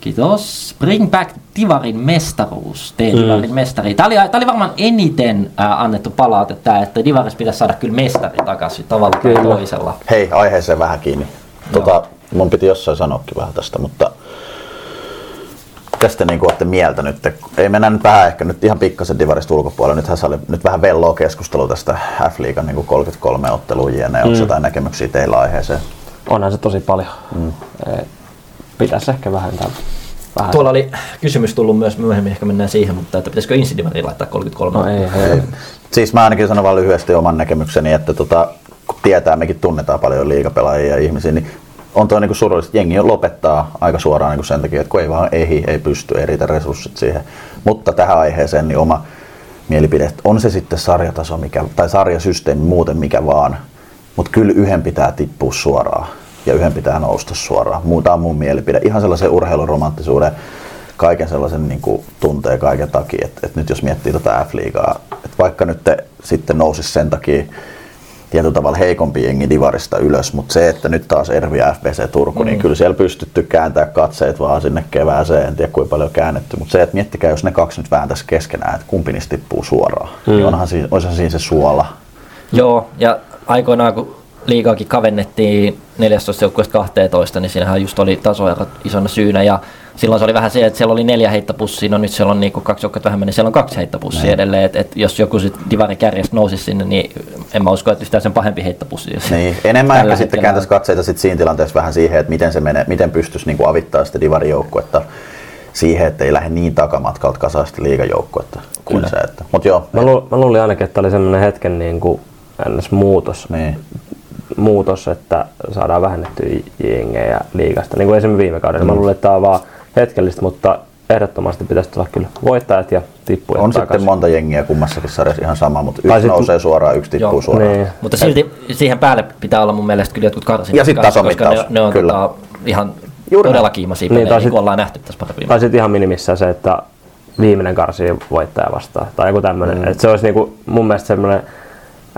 Kiitos. Bring back Tivarin mestaruus. Tee Tivarin mm. mestari. Tämä oli, tämä oli varmaan eniten äh, annettu palautetta, että Divarissa pitäisi saada kyllä mestari takaisin tavalla tai toisella. Hei, aiheeseen vähän kiinni. Tota, mun piti jossain sanoakin vähän tästä, mutta tästä niin kuin olette mieltä nyt. Ei mennä nyt vähän ehkä nyt ihan pikkasen Divarista ulkopuolella. Nythän se oli nyt vähän velloa keskustelua tästä F-liigan niin kuin kolmekymmentäkolme otteluun ja ne. Onko jotain näkemyksiä teillä aiheeseen? Onhan se tosi paljon. Mm. Pitäisi ehkä vähän tämän. Vähän. Tuolla oli kysymys tullut myös myöhemmin, ehkä mennään siihen, mutta että pitäisikö Insidivariin laittaa kolmekymmentäkolme? No ei, ei. Siis mä ainakin sanon vaan lyhyesti oman näkemykseni, että tota, kun tietää, mekin tunnetaan paljon liigapelaajia ja ihmisiä, niin on tuo niinku surullista. Jengi lopettaa aika suoraan niinku sen takia, että kun ei vaan ehdi, ei pysty, ei riitä resurssit siihen. Mutta tähän aiheeseen niin oma mielipide, että on se sitten sarjataso mikä, tai sarjasysteemi muuten mikä vaan, mutta kyllä yhden pitää tippua suoraan. Ja yhden pitää nousta suoraan. Tämä on mun mielipide. Ihan sellaisen urheiluromanttisuuden, kaiken sellaisen niin kuin, tunteen kaiken takia. Et, et nyt jos miettii tätä F-liigaa, että vaikka nyt te, sitten nousisi sen takia tietyllä tavalla heikompi jengi Divarista ylös, mutta se, että nyt taas Ervi ja F B C Turku, mm-hmm. niin kyllä siellä pystytty kääntää katseet vaan sinne kevääseen, en tiedä kuinka paljon käännetty. Mutta se, että miettikää, jos ne kaksi nyt vääntäisi keskenään, että kumpi niistä tippuu suoraan, mm-hmm. niin onhan siinä, olisihan siinä se suola. Joo, ja aikoinaan kun liigaakin kavennettiin neljätoista joukkueesta kaksitoista, niin siinähän just oli tasoerot isona syynä ja silloin se oli vähän se, että siellä oli neljä heittopussia, no nyt siellä on niinku kaksi joukkuetta vähemmän, niin siellä on kaksi heittopussia Näin. edelleen, että et jos joku sit divari kärjestä nousisi sinne, niin en mä usko, että sitä on sen pahempi heittopussi. Niin, enemmän ehkä sitten kääntäisi katseita sit siinä tilanteessa vähän siihen, että miten se menee, miten pystyisi niinku avittaa sitä divarijoukkuetta siihen, että ei lähde niin takamatkalta kasaan sitä liigajoukkuetta kuin se, että, mut joo. Mä, lu- mä luulin ainakin, että oli sellainen hetken niinku ns. muutos. Niin. muutos, että saadaan vähennettyä jengejä liigasta. Niin kuin esimerkiksi viime kaudella. Mm. Mä luulen, että tämä on vaan hetkellistä, mutta ehdottomasti pitäisi tulla kyllä voittajat ja tippujat on takaisin. Sitten monta jengiä kummassakin sarjassa ihan sama, mutta yksi sit nousee suoraan, yksi tippuu joo, suoraan. Niin. Mutta silti siihen päälle pitää olla mun mielestä kyllä jotkut karsinat. Ja sitten tasomittaus. Ne, ne on kyllä. Tota, ihan Juuri todella kiimaisia pelejä, niin, niin kuin ollaan nähty tässä pari viime. Tai sitten ihan minimissään se, että viimeinen karsi voittaja vastaan. Tai joku tämmöinen. Mm. Se olisi niinku mun mielestä semmoinen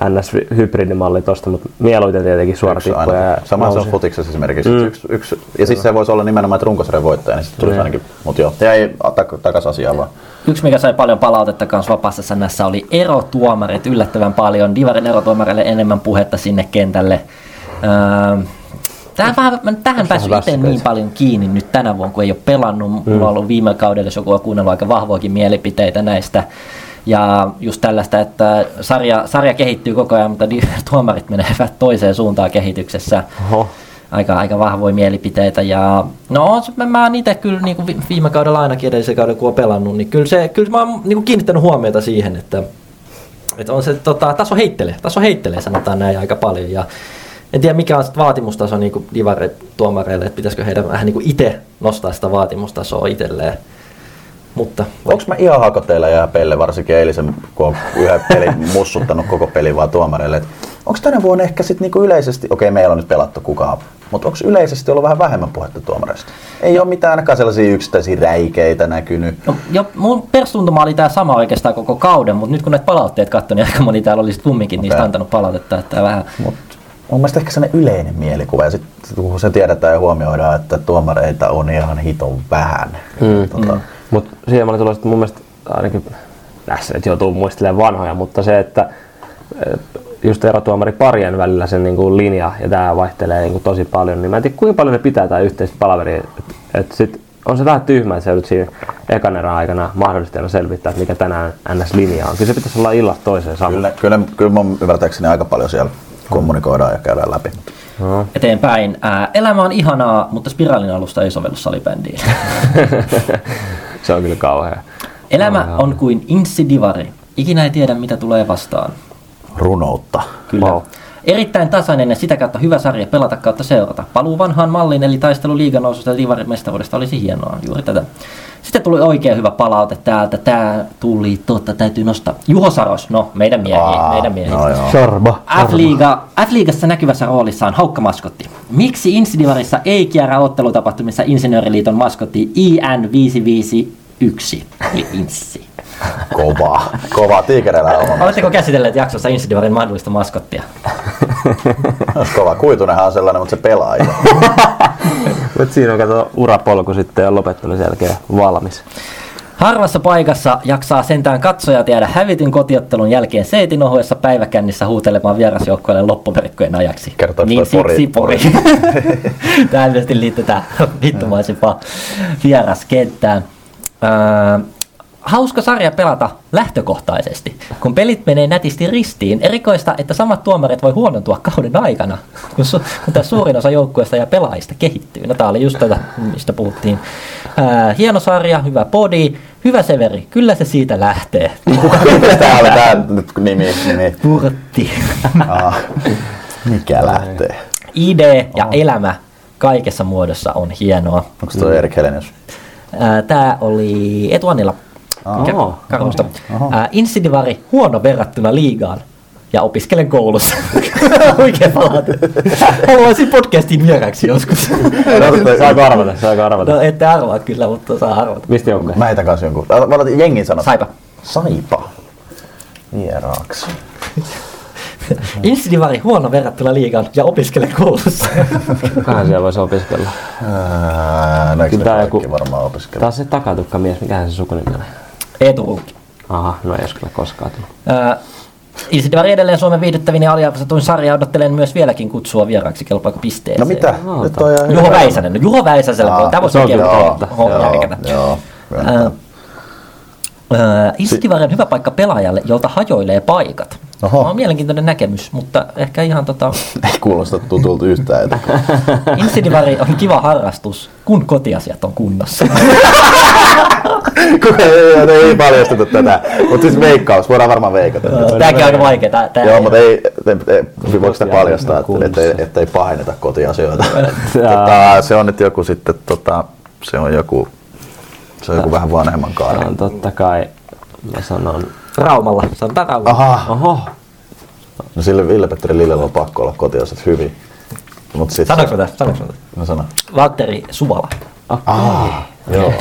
N S-hybridimalli tosta, mutta mieluiten tietenkin suora tippuja. Sama se on futiksessa esimerkiksi. Mm. Yksi, yksi, ja siis se voisi olla nimenomaan, että runkosarjan voittaja, niin sitten tulisi mm. ainakin, mutta joo, tämä ei tak- takas asiaa vaan. Yksi, mikä sai paljon palautetta kanssa vapaassa sanassa, oli erotuomarit yllättävän paljon. Divarin erotuomarille enemmän puhetta sinne kentälle. Öö, Tähän, vähän, tähän päässyt itse niin paljon kiinni nyt tänä vuonna, kun ei ole pelannut. Mm. Mulla on ollut viime kaudella, jos joku on kuunnellut aika vahvoakin mielipiteitä näistä. Ja just tällaista, että sarja, sarja kehittyy koko ajan, mutta tuomarit menevät toiseen suuntaan kehityksessä. Oho. Aika, aika vahvoja mielipiteitä. Ja no, mä oon itse kyllä niin kuin viime kaudella ainakin edellisen kaudella, kun oon pelannut, niin kyllä, se, kyllä mä oon niin kuin kiinnittänyt huomiota siihen, että, että on se, tota, taso heittelee, taso heittelee sanotaan näin aika paljon. Ja en tiedä mikä on vaatimustaso niin divaretuomareille, että pitäisikö heidän vähän niin itse nostaa sitä vaatimustasoa itselleen. Mutta onko mä ihan hakoteilla ja peille varsinkin eilisen, kun on yhden pelin mussuttanut koko pelin vaan tuomareille, että onko tänä vuonna ehkä sit niinku yleisesti, okei okay, meillä on nyt pelattu kukaan, mutta onko yleisesti ollut vähän vähemmän puhetta tuomareista? Ei ole mitään ainakaan sellaisia yksittäisiä räikeitä näkynyt. No, jo, mun perstuntuma oli tää sama oikeastaan koko kauden, mutta nyt kun näitä palautteet katsoin, niin aika moni täällä oli sit kumminkin okay. niistä antanut palautetta. Että vähän. Mut mun mielestä ehkä sellainen yleinen mielikuva ja sitten kun se tiedetään ja huomioidaan, että tuomareita on ihan hiton vähän. Mm. Tota, mm. Mut siihen mä olin tullut, että mun mielestä ainakin näissä nyt joutuu muistelemaan vanhoja, mutta se, että just erotuomari parien välillä sen niinku linja ja tää vaihtelee niinku tosi paljon, niin mä en tiedä kuinka paljon ne pitää tää yhteistä palaveria. Et, et sit on se vähän tyhmä, että sä joudut siinä ekan erän aikana mahdollisesti aina selvittää, että mikä tänään N S-linja on. Kyllä se pitäisi olla illasta toiseen samoin. Kyllä, kyllä, kyllä mun ymmärtääkseni aika paljon siellä kommunikoidaan ja käydään läpi. No. Eteenpäin. Ää, elämä on ihanaa, mutta spiraalin alusta ei sovellu salibändiin. Se on kyllä kauhea. Elämä kauhea. On kuin insidivari. Ikinä ei tiedä, mitä tulee vastaan. Runoutta. Kyllä. Wow. Erittäin tasainen ja sitä kautta hyvä sarja pelata kautta seurata. Paluu vanhaan malliin eli taistelu liiganoususta ja divarimestaruudesta olisi hienoa, juuri tätä. Sitten tuli oikein hyvä palaute täältä. Tää tuli, totta, täytyy nostaa. Juho Saros, no meidän miehiä, meidän miehiä. Sorba. F-liiga, F-liigassa näkyvässä roolissa on haukkamaskotti. Miksi Insidivarissa ei kierrä ottelutapahtumissa Insinööriliiton maskotti I N viisi viisi yksi, eli Inssi? Kova, kova tiikereillä on. Oletteko käsitelleet jaksossa Insidivarin mahdollista maskottia? Kova. Kuitunenhan on sellainen, mutta se pelaa. Mutta siinä on kato urapolku sitten on lopettanut selkeä valmis. Harvassa paikassa jaksaa sentään katsoja tiedä hävityn kotiottelun jälkeen Seitin ohuessa päiväkännissä huutelemaan vierasjoukkueelle loppuperikkojen ajaksi. Kertoo niin siksi Pori. Tämä ilmeisesti liitetään vittumaisempaan vieraskenttään. Öö, Hauska sarja pelata lähtökohtaisesti, kun pelit menee nätisti ristiin. Erikoista, että samat tuomarit voi huonontua kauden aikana, kun, su- kun tässä suurin osa joukkueesta ja pelaajista kehittyy. No tää oli just tätä, mistä puhuttiin. Ää, hieno sarja, hyvä body, hyvä Severi, kyllä se siitä lähtee. Tää oli tää nimi. nimi. Purtti. Ah, mikä lähtee? Idee ja elämä kaikessa muodossa on hienoa. Onko se toi Erik Helenius? Tää oli Etuannilla. Oho, Karvosta. Oho. Äh, Insidivari huono verrattuna liigaan ja opiskelen koulussa. Oikein palaat. Haluaisin podcastin vieraksi joskus. No, saako arvata? Saako arvata? No ette arvaa kyllä, mutta saa arvata. Mistä jonkun? Mä heitän kanssa jonkun. Mä aloitin jengin sanat. Saipa. Saipa. Vieraksi. Insidivari huono verrattuna liigaan ja opiskelen koulussa. Mikähän siellä voisi opiskella? Ää, no eikö kaikki varmaan opiskella? Tää on se takatukkamies, mikähän se sukunimellä? Eturuukki. Aha, no ei olisi kyllä koskaan tullut. Öö, Insidivari edelleen Suomen viihdyttävin ja aliarvostetuin sarja. Odottelen myös vieläkin kutsua vieraaksi, kelpaako pisteeseen. No mitä? Nyt on ihan Juho Väisänen. No Juho Väisäsellä on. Tämä voisi kelpaa. Joo, joo. Öö, Insidivari on hyvä paikka pelaajalle, jolta hajoilee paikat. Oho. Tämä on mielenkiintoinen näkemys, mutta ehkä ihan tota... Ei kuulosta tutulta yhtään. Insidivari on kiva harrastus, kun kotiasiat on kunnossa. Kuka ei, ei paljasteta tätä, mutta siis veikkaus, voidaan varmaan veikata. Tämäkin on aika vaikea. Tää, tää Joo, mutta ei, ei, ei voiko sitä paljastaa, ettei, ettei paheneta kotiasioita. tota, se on nyt joku sitten, tota, se on joku, se on joku vähän vanhemman kaari. Se on totta kai, mä sanon... Raumalla, sanotaan Raumalla. Oho. No sille Ville-Petteri Lillellä on pakko olla kotiasat hyvin. Sanoinko tästä? Sanoinko tästä? No sano. Valtteri Suvala. Ah, joo.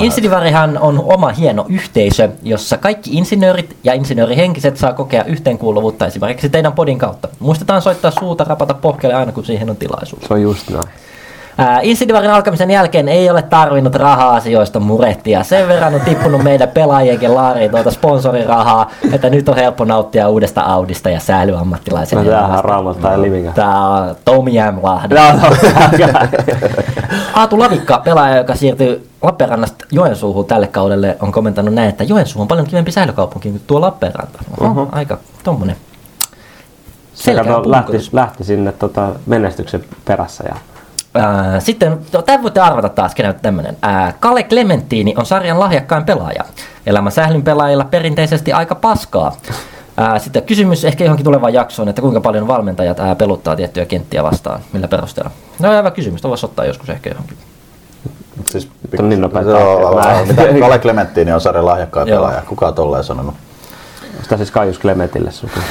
Insinöörivarihan on oma hieno yhteisö, jossa kaikki insinöörit ja insinöörihenkiset saa kokea yhteenkuuluvuutta esimerkiksi teidän podin kautta. Muistetaan soittaa suuta, rapata pohkelle aina kun siihen on tilaisuus. Se on just näin. Äh, Insidivarin alkamisen jälkeen ei ole tarvinnut raha-asioista murehtia. Sen verran on tippunut meidän pelaajienkin laariin tuota sponsorirahaa, että nyt on helppo nauttia uudesta Audista ja säilyammatilaisen. No, tämähän on Raumalta tai Livinga. Tää on Tomi M. Lahden. No, Aatu Lavikka, pelaaja, joka siirtyy Lappeenrannasta Joensuuhun tälle kaudelle, on komentanut näin, että Joensuu on paljon kivempi säilykaupunki kuin tuo Lappeenranta. Oho, uh-huh. Aika tommonen. Selkä on lähti, lähti sinne tota menestyksen perässä ja... Sitten, tämän voitte arvata taas, kenä on tämmöinen. Kale Klementtiini on sarjan lahjakkain pelaaja. Elämä sählyn pelaajilla perinteisesti aika paskaa. Sitten kysymys ehkä johonkin tulevaan jaksoon, että kuinka paljon valmentajat peluttaa tiettyjä kenttiä vastaan. Millä perusteella? No hyvä kysymys, tämä voisi ottaa joskus ehkä johonkin. Siis, niin mitä Kale Klementtiini on sarjan lahjakkain pelaaja? Kuka on tolleen sanonut? Sitä siis Kaius Klementille sukuun.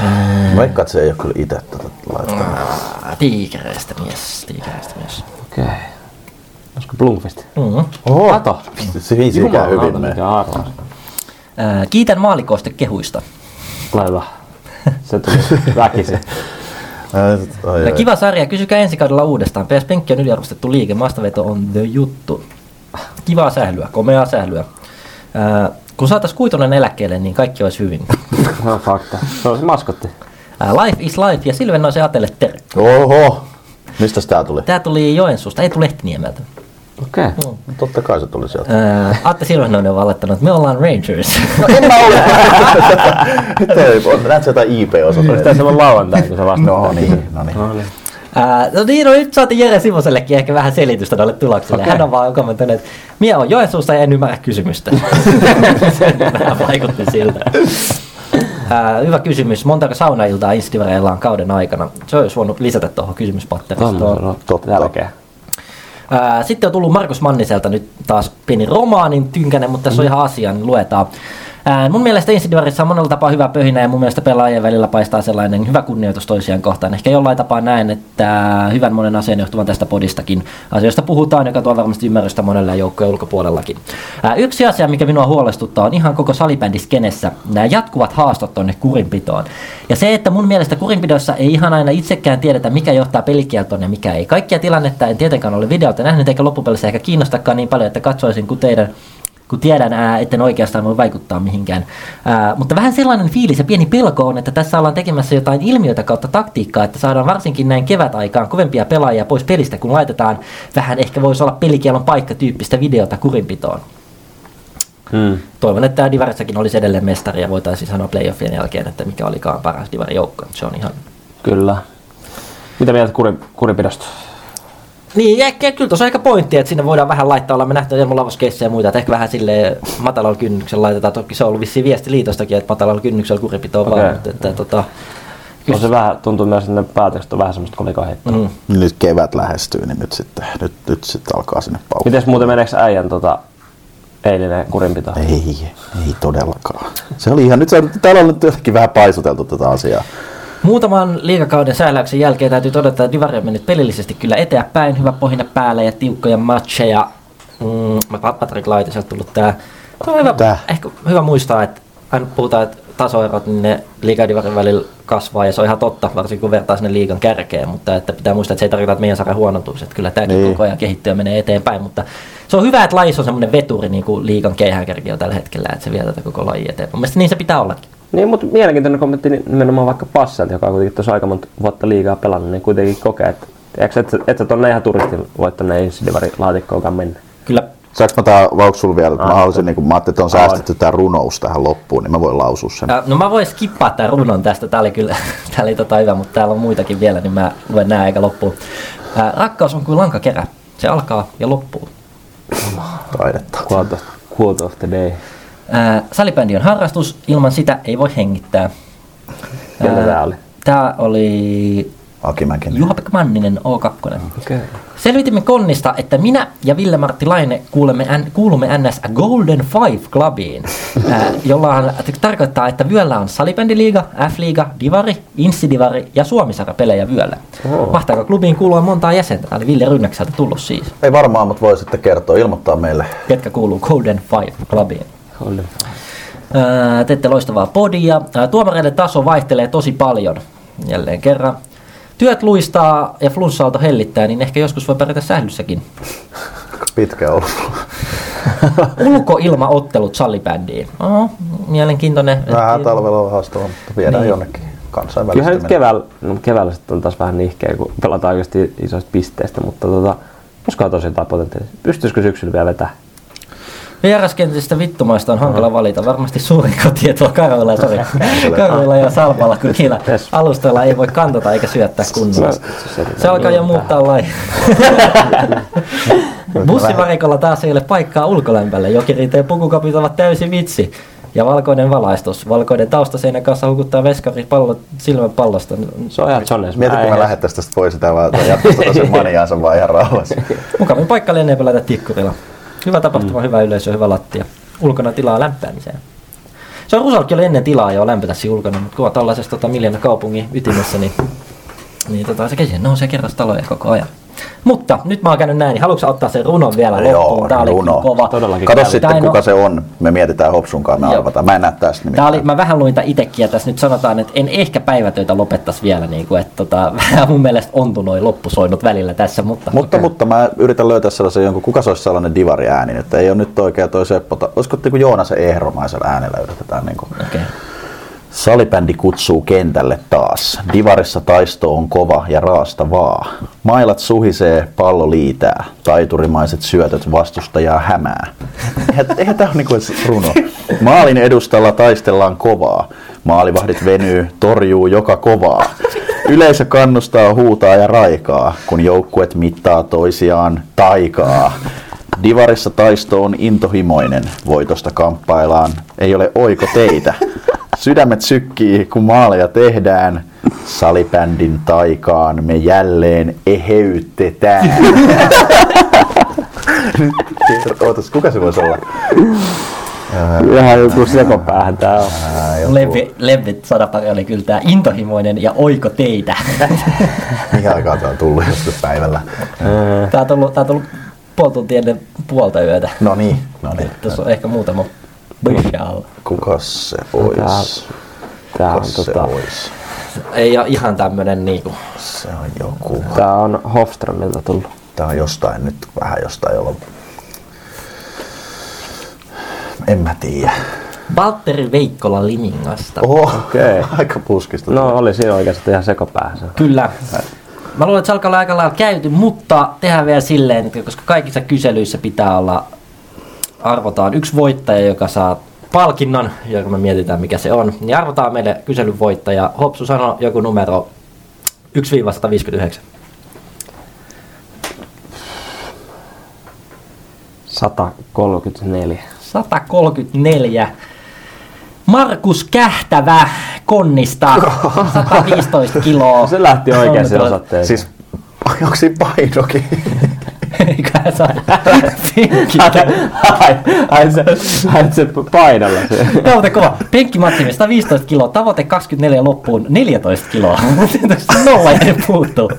Mm. Vaikka että se ei ole kyllä itse tätä laittanut. Mm. Tiikereistä mies, tiikereistä mies. Okei. Okay. Olisiko Blomqvist? Mm. Oho! Kato! Se viisi ikään hyvin menee. Äh, kiitän maalikoista kehuista. Laiva. Se tuli väkisin. Kiva sarja, kysykää ensi kaudella uudestaan. P S Penkki on yliarvostettu liike, maastaveto on the juttu. Kivaa sählyä, komeaa sählyä. Äh, Kun saatais Kuitunen eläkkeelle, niin kaikki olisi hyvin. No fakta. Se on se maskotti. Life is life ja Silvennoisen Atelle terve. Oho! Mistäs tää tuli? Tää tuli Joensuusta, ei tuli Lehtiniemeltä. Okei. Okay. No. No, totta kai se tuli sieltä. Ää, Atte Silvennoinen on valittanut, että me ollaan Rangers. No en mä ole. Näetkö jotain I P-osata? Pitäis olla lauantai, kun sä vastaat. No niin, no niin. No, niin. Ää, no niin, no nyt saatiin Jere Sivosellekin ehkä vähän selitystä noille tuloksille. Okay. Hän on vaan kommentoinut, että minä olen Joensuussa ja en ymmärrä kysymystä. Sen vähän vaikutti siltä. Ää, hyvä kysymys. Montako saunailtaa Instivareilla on kauden aikana? Se olisi voinut lisätä tuohon kysymyspatteristoon. Tälkeä. Sitten on tullut Markus Manniselta nyt taas pieni romaanin tynkänen, mutta tässä on ihan asia, niin luetaan. Ää, mun mielestä Instivarissa on monella tapaa hyvä pöhinä ja mun mielestä pelaajien välillä paistaa sellainen hyvä kunnioitus toisiaan kohtaan. Ehkä jollain tapaa näen, että hyvän monen asian johtuvan tästä podistakin. Asioista puhutaan, joka tuo varmasti ymmärrystä monella joukkojen ulkopuolellakin. Ää, yksi asia, mikä minua huolestuttaa, on ihan koko salibändiskenessä nämä jatkuvat haastot tonne kurinpitoon. Ja se, että mun mielestä kurinpidossa ei ihan aina itsekään tiedetä, mikä johtaa pelikieltoon ja mikä ei. Kaikkia tilannetta en tietenkään ole videolta nähnyt, eikä loppupelissä ehkä kiinnostakaan niin paljon, että katsoisin kuin teidän... kun tiedän, etten oikeastaan voi vaikuttaa mihinkään. Ää, mutta vähän sellainen fiilis ja pieni pelko on, että tässä ollaan tekemässä jotain ilmiötä kautta taktiikkaa, että saadaan varsinkin näin kevätaikaan kovempia pelaajia pois pelistä, kun laitetaan vähän ehkä voisi olla pelikielon paikka tyyppistä videota kurinpitoon. Hmm. Toivon, että Divarissakin olisi edelleen mestari ja voitaisiin sanoa playoffien jälkeen, että mikä olikaan paras Divari-joukko. Se on ihan... Kyllä. Mitä mieltä kurin, kurinpidosta? Niin, ehkä, kyllä tuossa on ehkä pointti, että sinne voidaan vähän laittaa, ollaan me nähty Elmo Lavoskeissä ja muita, että ehkä vähän silleen matalalla kynnyksellä laitetaan, toki se on ollut vissiin viesti liitostakin, että matalalla kynnyksellä kuripitoa okay. vaan, mutta että tota... Kyllä se vähän tuntuu myös, että ne päätökset on vähän semmoista kovikaa heittoa. Mm. Nyt kevät lähestyy, niin nyt sitten, nyt, nyt sitten alkaa sinne paukkaan. Mites muuten meneekö äijän tota... eilinen kurinpito? Ei, ei todellakaan. Se oli ihan, nyt se, täällä on nyt jotenkin vähän paisuteltu tätä asiaa. Muutaman liigakauden säiläyksen jälkeen täytyy todeta, että Divari on mennyt pelillisesti kyllä eteenpäin. Hyvä pohjina päällä ja tiukkoja matcheja. Mm, Patrick Laitiselta tullut tää. On hyvä, ehkä hyvä muistaa, että aina puhutaan, että tasoerot niin ne liigan Divarin välillä kasvaa ja se on ihan totta, varsinkin kun vertaa sinne liigan kärkeen. Mutta että pitää muistaa, että se ei tarkoita, että meidän sarja huonontuisi. Kyllä tämäkin niin. Koko ajan kehittyy ja menee eteenpäin. Mutta se on hyvä, että lajissa on semmoinen veturi niin kuin liigan keihäänkärki on tällä hetkellä, että se vie tätä koko lajia eteenpäin. Mielestäni niin se pitää ollakin. Niin, mutta mielenkiintoinen kommentti nimenomaan vaikka Passelta, joka on kuitenkin tuossa aika monta vuotta liigaa pelannut, niin kuitenkin kokee, että eikö et, et sä tuonne ihan turistin voi tuonne Insidivari-laatikkoonkaan mennä? Kyllä. Saanko mä tää lauksulla vielä, että ah, mä haluaisin, niin kun mä ajattelin, että on säästetty tää runous tähän loppuun, niin mä voin lausua sen. Äh, no mä voin skippaa tää runon tästä, tää oli kyllä, tää oli tota hyvä, mutta täällä on muitakin vielä, niin mä luen nää eikä loppuun. Äh, rakkaus on kuin lankakerä, se alkaa ja loppuu. Taidetta. Quote of the day. Ää, salibändi on harrastus, ilman sitä ei voi hengittää. Tää oli? Tää oli Juha-Pekka Manninen O kaksi. Okay. Selvitimme Konnista, että minä ja Ville-Martti Laine kuulemme, kuulumme N S Golden Five Clubiin, ää, jolla tarkoittaa, että vyöllä on salibändiliiga, F-liiga, Divari, Insidivari ja Suomisarja pelejä vyöllä. Oh. Mahtaako klubiin kuulua montaa jäsentä? Tää oli Ville Rynnäkseltä tullut siis. Ei varmaan, mutta voi sitten kertoa, ilmoittaa meille. Ketkä kuuluu Golden Five Clubiin? Öö, teette loistavaa podia. Tuomareiden taso vaihtelee tosi paljon. Jälleen kerran. Työt luistaa ja flunssa-aalto hellittää, niin ehkä joskus voi pärjätä sählyssäkin. Pitkä ollut. Ulkoilmaottelut sallibändiin. Oho, mielenkiintoinen. Vähän talvella on haastavaa, mutta viedään niin. Jonnekin kansainvälisesti. Kyllähän nyt keväällä, no keväällä on taas vähän nihkeä, kun pelataan oikeasti isoista pisteistä, mutta tota, koska on tosiaan jotain potentiaalista. Pystyisikö syksyllä vielä vetämään? Vieraskentistä vittumaista on hankala valita. Varmasti suurin koti tuo Karoilla ja, sorry, Karoilla ja Salpalla, kun niillä alustoilla ei voi kantata eikä syöttää kunnolla. Se alkaa jo muuttaa laji. Bussivarikolla taas ei ole paikkaa ulkolämpälle. Jokirinta ja pukukapit ovat täysin vitsi. Ja valkoinen valaistus. Valkoinen taustaseinän kanssa hukuttaa veskari pallo, silmän pallosta. Se on ihan Jones. Mieti, kun mä lähettäis tästä pois sitä vaan jatkosta tosen maniaansa vaan ihan rauhassa. Mukavin paikka lienee pelätä tikkurilla. Hyvä tapahtuma, mm. hyvä yleisö, hyvä lattia. Ulkona tilaa lämpäämiseen. Se on Rusalkki oli ennen tilaa jo lämpötä siinä ulkona, mutta kun on tällaisessa tota, miljoona kaupungin ytimessä, niin, niin tota, se käsin nousee kerrostaloja koko ajan. Mutta nyt mä oon käynyt näin, niin haluatko ottaa sen runon vielä loppuun? Joo, runo. Kova. Kato sitten Taino. Kuka se on, me mietitään Hopsunkaan, me arvataan. Mä en näe tästä nimittäin. Oli, mä vähän luin tää itekin ja tässä nyt sanotaan, että en ehkä päivätöitä lopettaisi vielä. Niin kuin, että tota, mun mielestä ontu noi loppusoinnut välillä tässä. Mutta, mutta, okay. mutta mä yritän löytää sellaisen jonkun, kuka se olisi sellainen divari ääni, että ei ole nyt oikea toi Seppo. Olisiko niin Joonasen Ehromaisella äänellä yritetään niin kuin. Okay. Salibändi kutsuu kentälle taas. Divarissa taisto on kova ja raastavaa. Mailat suhisee, pallo liitää. Taiturimaiset syötöt vastustajaa hämää. Eihän, eihän tää ole niinku runo. Maalin edustalla taistellaan kovaa. Maalivahdit venyy, torjuu joka kovaa. Yleisö kannustaa, huutaa ja raikaa, kun joukkuet mittaa toisiaan taikaa. Divarissa taisto on intohimoinen. Voitosta kamppaillaan, ei ole oiko teitä. Sydämet sykkii, kun maaleja tehdään. Salibändin taikaan me jälleen eheytetään. Ootas, kuka se voisi olla? Vähän joku sekopäähän tää on. Levet sadapari oli kyllä tää intohimoinen ja oiko teitä. Mihin aikaan tää on tullut joskus päivällä? Tää on tullut, tää on tullut puoli tuntia ennen puolta yötä. No niin. Tässä on ehkä muutama bysjä alla. Kukas se vois? Tää on tota... Ei oo ihan tämmönen niinku... Se on joku... Tää on Hofströmiltä tullut. Tää on jostain nyt, vähän jostain jolla... En mä tiedä. Valtteri Veikkola Liningasta. Oh, okei. Okay. Aika puskista. No oli siinä oikeasti ihan sekopäässä. Kyllä. Mä luulen, että se alkaa olla aika lailla käyty, mutta tehdään vielä silleen, että koska kaikissa kyselyissä pitää olla, arvotaan yksi voittaja, joka saa palkinnon, joka me mietitään mikä se on, niin arvotaan meille kyselyn voittaja. Hopsu sanoi joku numero yksi viiva sata viisikymmentäyhdeksän. sata kolmekymmentäneljä. sata kolmekymmentäneljä. Markus Kähtävä Konnista, sata viisitoista kiloa. Se lähti oikein se osatteeseen. Siis onko siinä painokin? Eiköhän se ole penkki. Ai se painolla se. Tavoite kova. Penkkimatsimi sata viisitoista kiloa, tavoite kaksikymmentäneljä loppuun neljätoista kiloa. Nolla jäi puuttuu.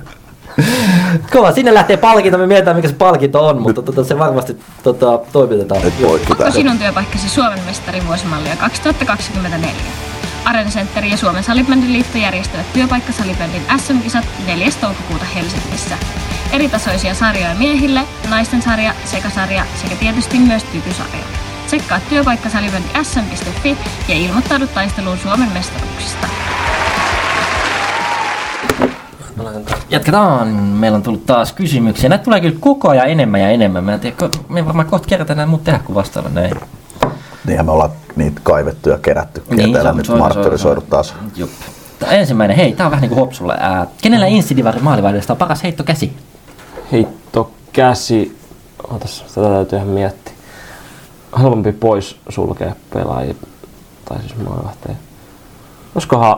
Kova, sinne lähtee palkinto, me mietitään mikä se palkinto on, mutta tota, se varmasti tota, toimitetaan. Onko sinun työpaikkasi Suomen mestarin vuosimallia kaksituhattakaksikymmentäneljä? Arena Centeri ja Suomen Salibändin liitto järjestävät työpaikkasalibändin äs äm-kisat neljäs toukokuuta Helsingissä. Eritasoisia sarjoja miehille, naisten sarja, sekasarja sekä tietysti myös tykysarja. Tsekkaa työpaikkasalibändi äs äm piste fi ja ilmoittaudu taisteluun Suomen mestaruuksista. Jatketaan. Meillä on tullut taas kysymyksiä. Näitä tulee kyllä koko ajan enemmän ja enemmän. Mä en tiedä, me ei varmaan kohta kerätä nämä muut tehdä kuin vastailla näin. Niinhän me ollaan niitä kaivettu ja kerätty. Niin, täällä nyt marttorisoidut taas. Jupp. Ensimmäinen, hei, tää on vähän niin kuin Hopsulle. Ää, kenellä insidivari maalivahdesta on paras heittokäsi? Heittokäsi? Ootas, tätä täytyy ihan miettiä. Helpompi pois sulkea pelaajia. Tai siis maalivahteja. Olisikohan...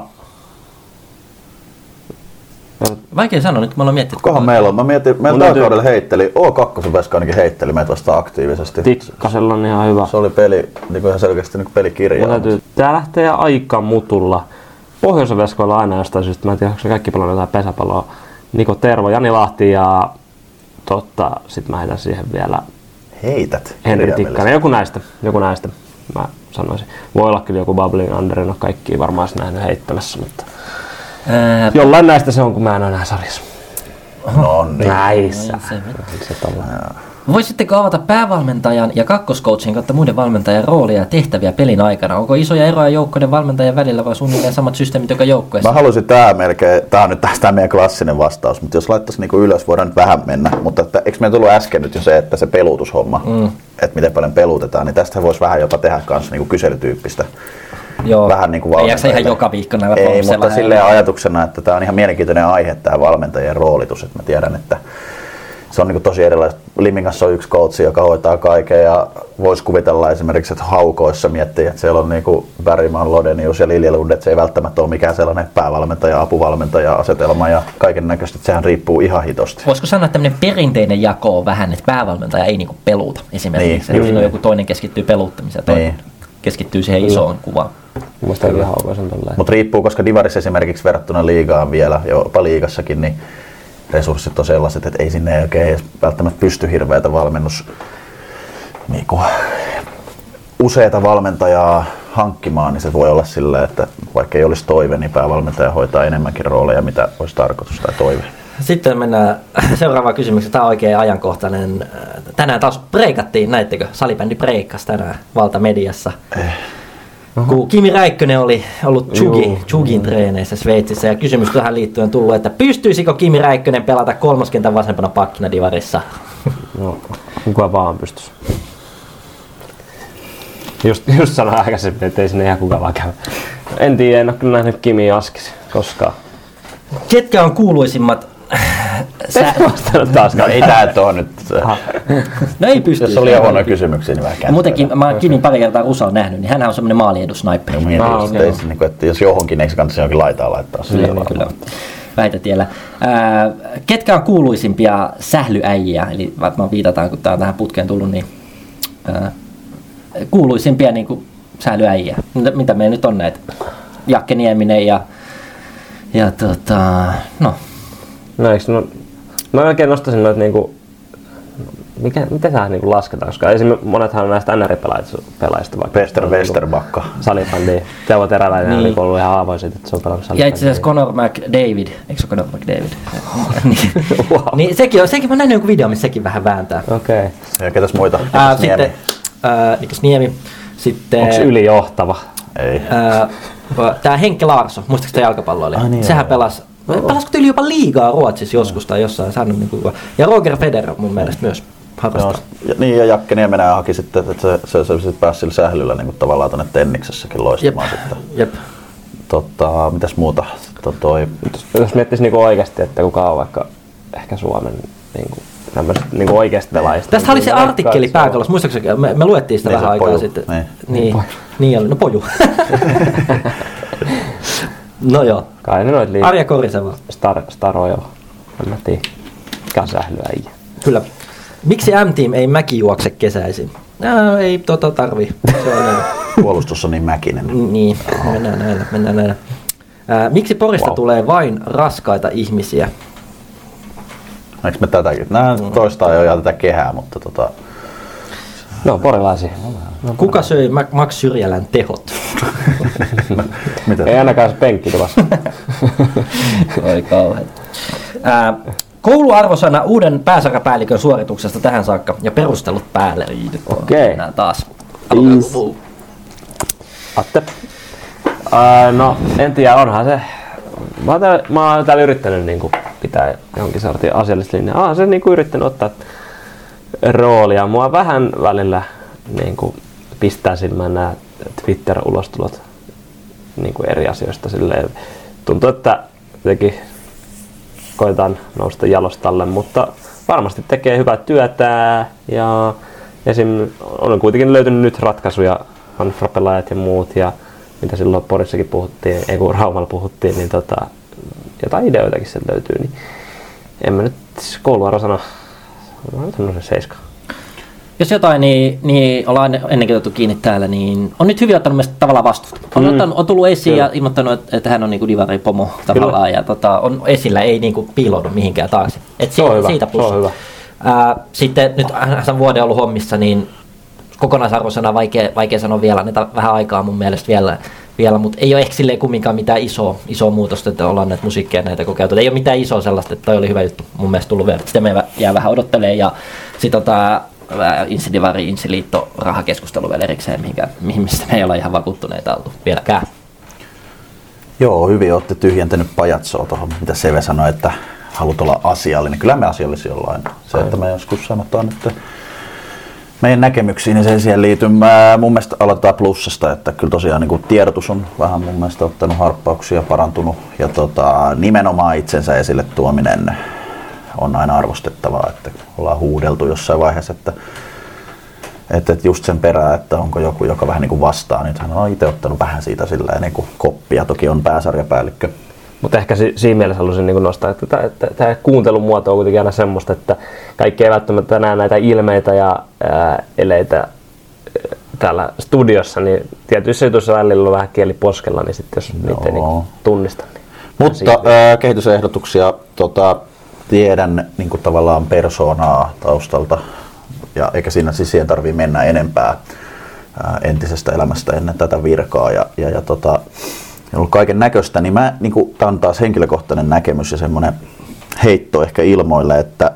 Vaikea sanoa nyt, kun me ollaan miettinyt. Kohan meillä on? Mä mietin, meillä tällä kaudella heitteli. O kaksi Veska ainakin heitteli meitä vastaan aktiivisesti. Tikkasella on ihan hyvä. Se oli peli, niin ihan selkeästi niin pelikirja. Täytyy, tää lähtee aika mutulla. Pohjoisen Veskoilla aina jostain syystä, mä en tiedä, onko kaikki paljon jotain pesäpalloa. Niko Tervo, Jani Lahti ja totta, sit mä heitän siihen vielä. Heität. Henri Tikkanen, joku näistä, joku näistä, mä sanoisin. Voi olla kyllä joku bubbling under, no kaikki varmaan olisi nähnyt heittämässä, mutta... Ää... Jollain näistä se on, kun mä en ole enää sarjassa. No niin. Näissä. Voisitteko avata päävalmentajan ja kakkoskoutsin kautta muiden valmentajan roolia ja tehtäviä pelin aikana? Onko isoja eroja joukkoiden valmentajan välillä vai suunnilleen samat systeemit joka joukkueessa? Mä haluaisin tää melkein, tää on nyt tästä meidän klassinen vastaus, mutta jos laittaisi niinku ylös, voidaan nyt vähän mennä. Mutta että, eikö meidän tullut äsken nyt jo se, että se peluutushomma, mm. että miten paljon peluutetaan, niin tästä voisi vähän jopa tehdä kans niinku kyselytyyppistä. Joo. Vähän niin kuin ei se ihan joka viikko näillä ei, mutta silleen ajatuksena, että tämä on ihan mielenkiintoinen aihe, tämä valmentajien roolitus. Että mä tiedän, että se on niin kuin tosi erilaista. Limingassa on yksi coachi, joka hoitaa kaiken ja voisi kuvitella esimerkiksi, että haukoissa miettii, että siellä on niin kuin Bergman, Lodenius ja Liljelund, että se ei välttämättä ole mikään sellainen päävalmentaja, apuvalmentaja, asetelma ja kaiken näköistä, että sehän riippuu ihan hitosti. Voisiko sanoa, että tämmöinen perinteinen jako on vähän, että päävalmentaja ei niin kuin peluuta esimerkiksi, niin, että joku toinen keskittyy peluuttamiseen toinen. Niin. Keskittyy siihen isoon mm. kuvaan. Mutta riippuu, koska divarissa esimerkiksi verrattuna liigaan vielä, jopa liigassakin, niin resurssit on sellaiset, että ei sinne oikein välttämättä pysty hirveätä valmennus, niin kuin, useita valmentajaa hankkimaan, niin se voi olla silleen, että vaikka ei olisi toive, niin päävalmentaja hoitaa enemmänkin rooleja, mitä olisi tarkoitus tai toive. Sitten mennään seuraavaan kysymykseen. Tämä on oikein ajankohtainen. Tänään taas breikattiin, näittekö? Salibändi breikasi tänään Valtamediassa. Eh. Kun Kimi Räikkönen oli ollut Chugin treeneissä Sveitsissä ja kysymys tähän liittyen tullut, että pystyisikö Kimi Räikkönen pelata kolmoskentän vasempana pakkina divarissa? No, kuka vaan pystyisi. Just, just sanoin aikaisemmin, ettei sinne ihan kuka vaan käy. En tiedä, en ole kyllä nähnyt Kimi Askis koskaan. Ketkä on kuuluisimmat Sä... Taaskaan, ei tää tuohon nyt. No ei pysty. Jos oli jo huonoja kysymyksiä, niin vähän kääntyy. Muutenkin, mä Kinin pari kertaa Rusaa nähnyt, niin hänhän on semmoinen maaliedussnaipperi. No, ah, okay. Niin että jos johonkin, eikö se kannattaisi johonkin laitaa laittaa? Kyllä, niin, kyllä. Väitätiellä. Ää, ketkä on kuuluisimpia sählyäjiä? Eli varmaan viitataan, kun tää on tähän putkeen tullut, niin ää, kuuluisimpia niin kuin sählyäjiä. Mitä meillä nyt on näitä? Jarkko Nieminen ja, ja tota, no. No, eikö, no, mä oikein nostaisin noita niinku, mikä, miten sä niinku lasketaan, koska esimerkiksi monethan on näistä N R-pelaajista vaikka. Pester Westerbakka. Niinku, salibandi. Teuvo Teräväinen niin. On niinku ollut ihan haavoin siitä, että se on pelannut salibandi. Ja itse asiassa Connor McDavid, eikö se Connor McDavid? Wow. Niin sekin on, sekin mä näin joku video, missä sekin vähän vääntää. Okei. Okay. Ja ketäs muita? Äh, sitten, äh, Nikos Niemi. Sitten, onks ylijohtava? Ei. Äh, tää Henke Larsson, muistatko sitä jalkapalloilija? Ah, niin sehän joo. pelasi. Pelasko tyyli jopa liigaa Ruotsissa joskus tai jossain saanut niinku. Ja Roger Federer mun mielestä myös harrastaa. No, niin ja Jarkko Nieminen haki sitten, että se se, se, se pääsi sillä sählyllä niinku tavallaan tonne tenniksessäkin loistamaan jep. Sitten. Jep. Totta, mitäs muuta? Tota toi jos miettisi niinku oikeasti, että kuka on vaikka ehkä Suomen niinku tämmöiset niinku oikeasti pelaajista. Tästä oli se artikkeli pääkallossa, muistaakseni me, me luettiin sitä niin, vähän aikaa poju. Sitten. Niin. Niin, poju. Niin oli, no poju. No joo. Kai ne noit liikaa. Arja Koriseva. Star, staroja. En mä tiedä. Mikä sählyäjiä. Kyllä. Miksi M-team ei mäki juokse kesäisin? No, ei tota tarvi. Se on näin. Puolustus on niin mäkinen. Niin. Oh. Mennään näillä. Mennään näillä. Ää, miksi Porista wow. tulee vain raskaita ihmisiä? Eikö me tätäkin? Nää toistaan jo ihan tätä kehää, mutta tota... No, porilaisia. Kuka söi Max Syrjälän tehot? Ei ainakaan se penkki tulossa. Oi kauhean. Äh, kouluarvosana uuden pääsarjapäällikön suorituksesta tähän saakka ja perustelut päälle. Okei. Okay. Taas. Atte. Äh, no, en tiedä, onhan se. Mä oon täällä, mä oon täällä yrittänyt niinku pitää jonkin sortin asiallista linjaa. Ah, se niinku yrittänyt ottaa roolia. Mua vähän välillä niinku pistää silmään nämä Twitter-ulostulot niinku eri asioista. Silleen tuntuu, että jotenkin koitan nousta jalostalle, mutta varmasti tekee hyvää työtä. Ja esim. Olen kuitenkin löytynyt nyt ratkaisuja, Hanfra-pelaajat ja muut, ja mitä silloin Porissakin puhuttiin, ei kun Raumalla puhuttiin, niin tota, jotain ideoitakin sieltä löytyy. Niin en mä nyt kouluarvosana. Mä olen tämmöisen seiska. Jos jotain, niin, niin ollaan ennenkin otettu kiinni täällä, niin on nyt hyvin ottanut myös tavallaan vastuuta. On, mm. ottanut, on tullut esiin kyllä. Ja ilmoittanut, että hän on niinku divari pomo tavallaan kyllä. Ja tota, on esillä, ei niinku piiloudu mihinkään taakse. Et siitä, hyvä. Siitä hyvä. Ää, sitten nyt hän vuoden ollut hommissa, niin kokonaisarvosana vaikea, vaikea sanoa vielä, näitä vähän aikaa mun mielestä vielä, vielä mutta ei ole ehkä silleen kumminkaan mitään isoa, isoa muutosta, että ollaan näitä musiikkia näitä kokeiltu. Ei ole mitään isoa sellaista, että toi oli hyvä juttu mun mielestä tullut vielä. Sitä me jää vähän odottelemaan ja sit tota, Insidivari, Insiliitto, rahakeskustelu vielä erikseen, mihinkä, mistä me ei olla ihan vakuuttuneita oltu vieläkään. Joo, hyvin olette tyhjentänyt pajatsoa tuohon, mitä Seve sanoi, että haluat olla asiallinen. Kyllä me asiallisia ollaan. Se, että me joskus sanotaan, että meidän näkemyksiin niin se ei siihen liity. Mä, mun mielestä aloitetaan plussasta, että kyllä tosiaan niin kuin tiedotus on vähän mun mielestä ottanut harppauksia, parantunut ja tota, nimenomaan itsensä esille tuominen on aina arvostettavaa, että ollaan huudeltu jossain vaiheessa, että, että, että just sen perään, että onko joku, joka vähän niin kuin vastaa. Nythän on itse ottanut vähän siitä silleen, niin kuin koppia, toki on pääsarjapäällikkö. Mutta ehkä si- siinä mielessä haluaisin niin nostaa, että tämä kuuntelumuoto on kuitenkin aina semmoista, että kaikki ei välttämättä näe näitä ilmeitä ja ää, eleitä ää, täällä studiossa, niin tietyissä jutuissa välillä on vähän kieli poskella, niin sitten jos no. niitä ei niin tunnista. Niin mutta ää, kehitysehdotuksia, tota, tiedän niin kuin tavallaan persoonaa taustalta, ja eikä siinä siis siihen tarvitse mennä enempää ää, entisestä elämästä ennen tätä virkaa. Ja, ja, ja tota, on ollut kaiken näköistä, niin mä niin kuin, tän taas henkilökohtainen näkemys ja semmoinen heitto ehkä ilmoille, että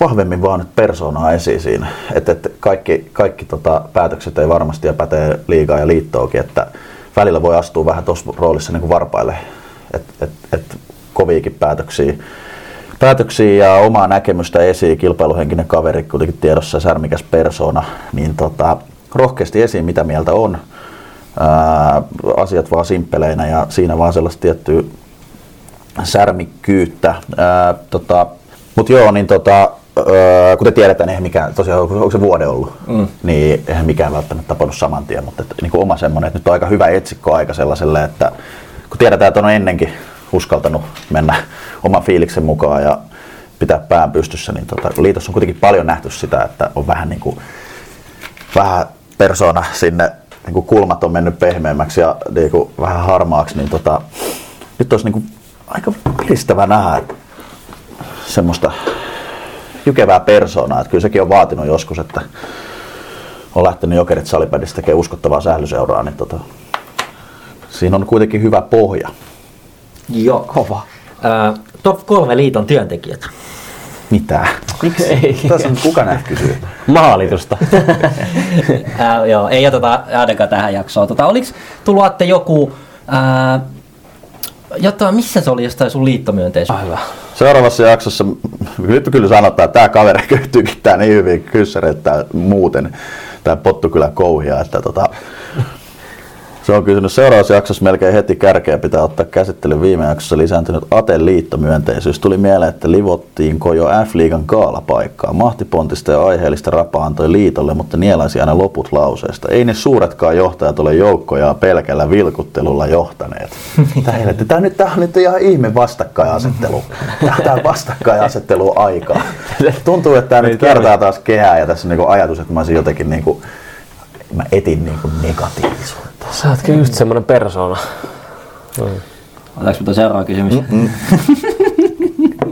vahvemmin vaan nyt persoonaa esiin siinä. Että et kaikki, kaikki tota, päätökset ei varmasti ja pätee liigaa ja liittoonkin, että välillä voi astua vähän tuossa roolissa niin kuin varpaille, että et, et, koviakin päätöksiä. Päätöksiä ja omaa näkemystä esiin, kilpailuhenkinen kaveri, kuitenkin tiedossa ja särmikäs persoona, niin tota, rohkeasti esiin mitä mieltä on. Ää, asiat vaan simppeleinä ja siinä vaan sellaista tiettyä särmikkyyttä. Ää, tota, mut joo, niin tota, ää, kuten tiedetään, eihän mikään, tosiaan onko se vuode ollut, mm. niin eihän mikään välttämättä tapahdu saman tien, mutta et, niin oma semmoinen, että nyt on aika hyvä etsikkoaika sellaiselle, että kun tiedetään, että on ennenkin uskaltanut mennä oman fiiliksen mukaan ja pitää pään pystyssä, niin tota, liitossa on kuitenkin paljon nähty sitä, että on vähän niin kuin, vähän persoona sinne, niin kuin kulmat on mennyt pehmeämmäksi ja niin kuin vähän harmaaksi, niin tota, nyt olisi niin kuin aika piristävä nähdä semmoista jykevää persoonaa, että kyllä sekin on vaatinut joskus, että on lähtenyt Jokerit salipädistä tekemään uskottavaa sählyseuraa, niin tota, siinä on kuitenkin hyvä pohja. Joo, kova. Äh, top kolme liiton työntekijät. Mitä? Miksi? Ei. Tässä on kuka näitä kysyy? Maalitusta. äh, joo, ei jätetä ainakaan tähän jaksoon. Tota, oliko tullut Atte joku, äh, jotain, missä se oli jostain sun liittomyönteisyys? Aivan. Seuraavassa jaksossa, nyt kyllä sanotaan, että tämä kaveri köyhtyykittää niin hyvin kyssäreittää muuten, tämä Pottukylän kouhia, että tota, se on kysynyt seuraavassa jaksossa melkein heti kärkeä, pitää ottaa käsittelyyn viime jaksossa lisääntynyt Aten liittomyönteisyys. Tuli mieleen, että livottiinko jo F-liigan kaalapaikkaa. Mahtipontista ja aiheellista rapaa antoi liitolle, mutta nielaisi aina loput lauseesta. Ei ne suuretkaan johtajat ole joukkoja pelkällä vilkuttelulla johtaneet. Tämä on nyt, tämä on nyt ihan ihme vastakkainasettelu. Tämä on vastakkainasettelu aikaa. Tuntuu, että tämä nyt kertaa taas kehää ja tässä on niin ajatus, että mä olisin jotenkin niin kuin, mä etin niin kuin negatiivisuutta. Sä oot kyllä just semmonen persoona. Mm. Otaks mutta seuraava kysymys?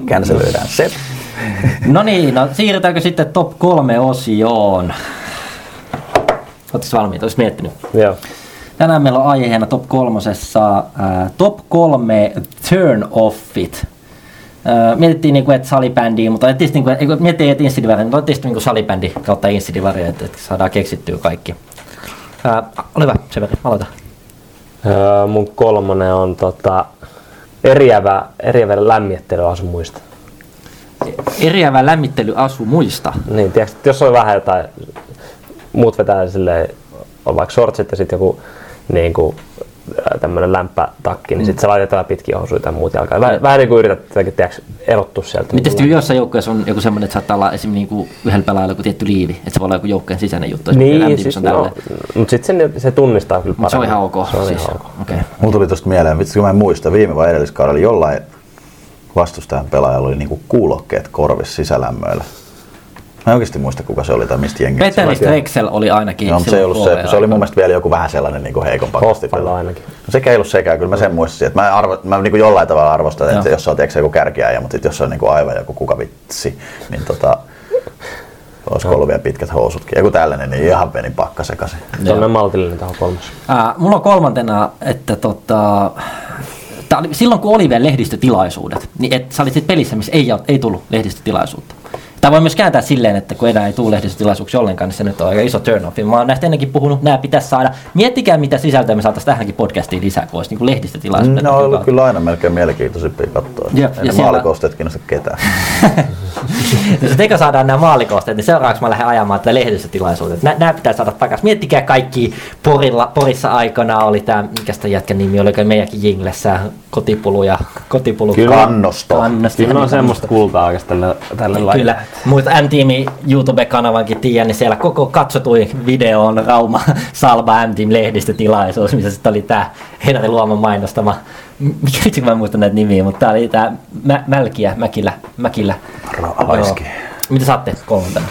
Känselöidään se. No niin, no siirrytäänkö sitten top kolme osioon? Ootis valmiita, olis miettinyt? Joo. Tänään meillä on aiheena top kolmosessa äh, top kolme turn-offit. Äh, mietittiin niinku et salibändiä, mutta etis niinku, eikö miettii et insidiväriä, mutta etis niinku salibändi kautta insidiväriä, että et saadaan keksittyä kaikki. Ää, ole hyvä, Severi, aloita. Öö, mun kolmonen on tota, eriävä, eriävä lämmittelyasumuista. Eriävä lämmittelyasumuista? Niin, tiiäks, jos on vähän jotain, muut vetää silleen, on vaikka shortsit ja sit joku niin kuin, tämmönen lämpätakki, mm. niin sit se laitetaan pitkiä housuja tai muut jalkaa. Väh, mm. Vähän niin kuin yrität tiiäks, erottua sieltä. Miten sitten jossain joukkueessa on joku semmoinen, että saattaa olla esim. Niinku yhdellä pelaajalla joku tietty liivi, että se voi olla joku joukkueen sisäinen juttu. Niin, siis no, mutta sitten se, se tunnistaa kyllä paremmin. Se on ihan ok. Se on siis, ihan ok. Okay. Mulla tuli tosta mieleen, vitsi kun mä en muista, viime vai edelliskaudella jollain vastustajan pelaajalla oli niinku kuulokkeet korvissa sisälämmöillä. Mä en oikeesti muista kuka se oli tai mistä jengiä. Peterist Rexel oli ainakin. No, se, ollut se, se oli mun mielestä vielä joku vähän sellainen niinku heikompa. Hoffalla ainakin. No, sekä ei ollut sekään, kyllä mä sen muistin. Että mä, arvo, mä niinku jollain tavalla arvostan, että jos sä oot joku kärkiäjä, mutta jos se on niinku aivan joku kuka vitsi, niin tota, olisiko ollut vielä pitkät housutkin. Joku tällainen, niin ihan venin pakka sekaisin. Tuollainen maltillinen tähän kolmas. Äh, mulla on kolmantena, että tota... Oli, silloin kun oli vielä lehdistötilaisuudet, niin et sä olit sit pelissä, missä ei, ei tullut lehdistötilaisuutta. Tämä voi myös kääntää silleen, että kun enää ei tule lehdistötilaisuuksia ollenkaan, niin se nyt on aika iso turn-offi. Mä oon näistä ennenkin puhunut, nämä pitäisi saada. Miettikää, mitä sisältöä me saataisiin tähänkin podcastiin lisää, kun olisi niin lehdistötilaisuudet. No on ollut kyllä aina melkein mielenkiintoisimpia katsoa. Ja, ja siellä... maalikosteet kiinnostaa ketään. Jos teko saadaan nämä maalikosteet, niin seuraavaksi mä lähden ajamaan tätä lehdistötilaisuudet. Nä, nämä pitää saada takaisin. Miettikää kaikki Porilla, Porissa aikana oli tämä, mikä sitä jätkän nimi oli, meidänkin jinglessä, kotipulu ja kotipulu. Kannosto. Kannosto. Kyllä on semmoista kultaa oikeastaan tälle lailla. Mutta M-Teamin YouTube-kanavankin tiedän, niin siellä koko katsotuin video on Rauma Salba M-Team-lehdistötilaisuus, missä sitten oli tämä Henri Luoman mainostama, mikä mä en muista näitä nimiä, mutta tämä oli tämä Mä- Mälkiä, Mäkilä, Mäkilä. Raiski. Mitä saatte kolmantena?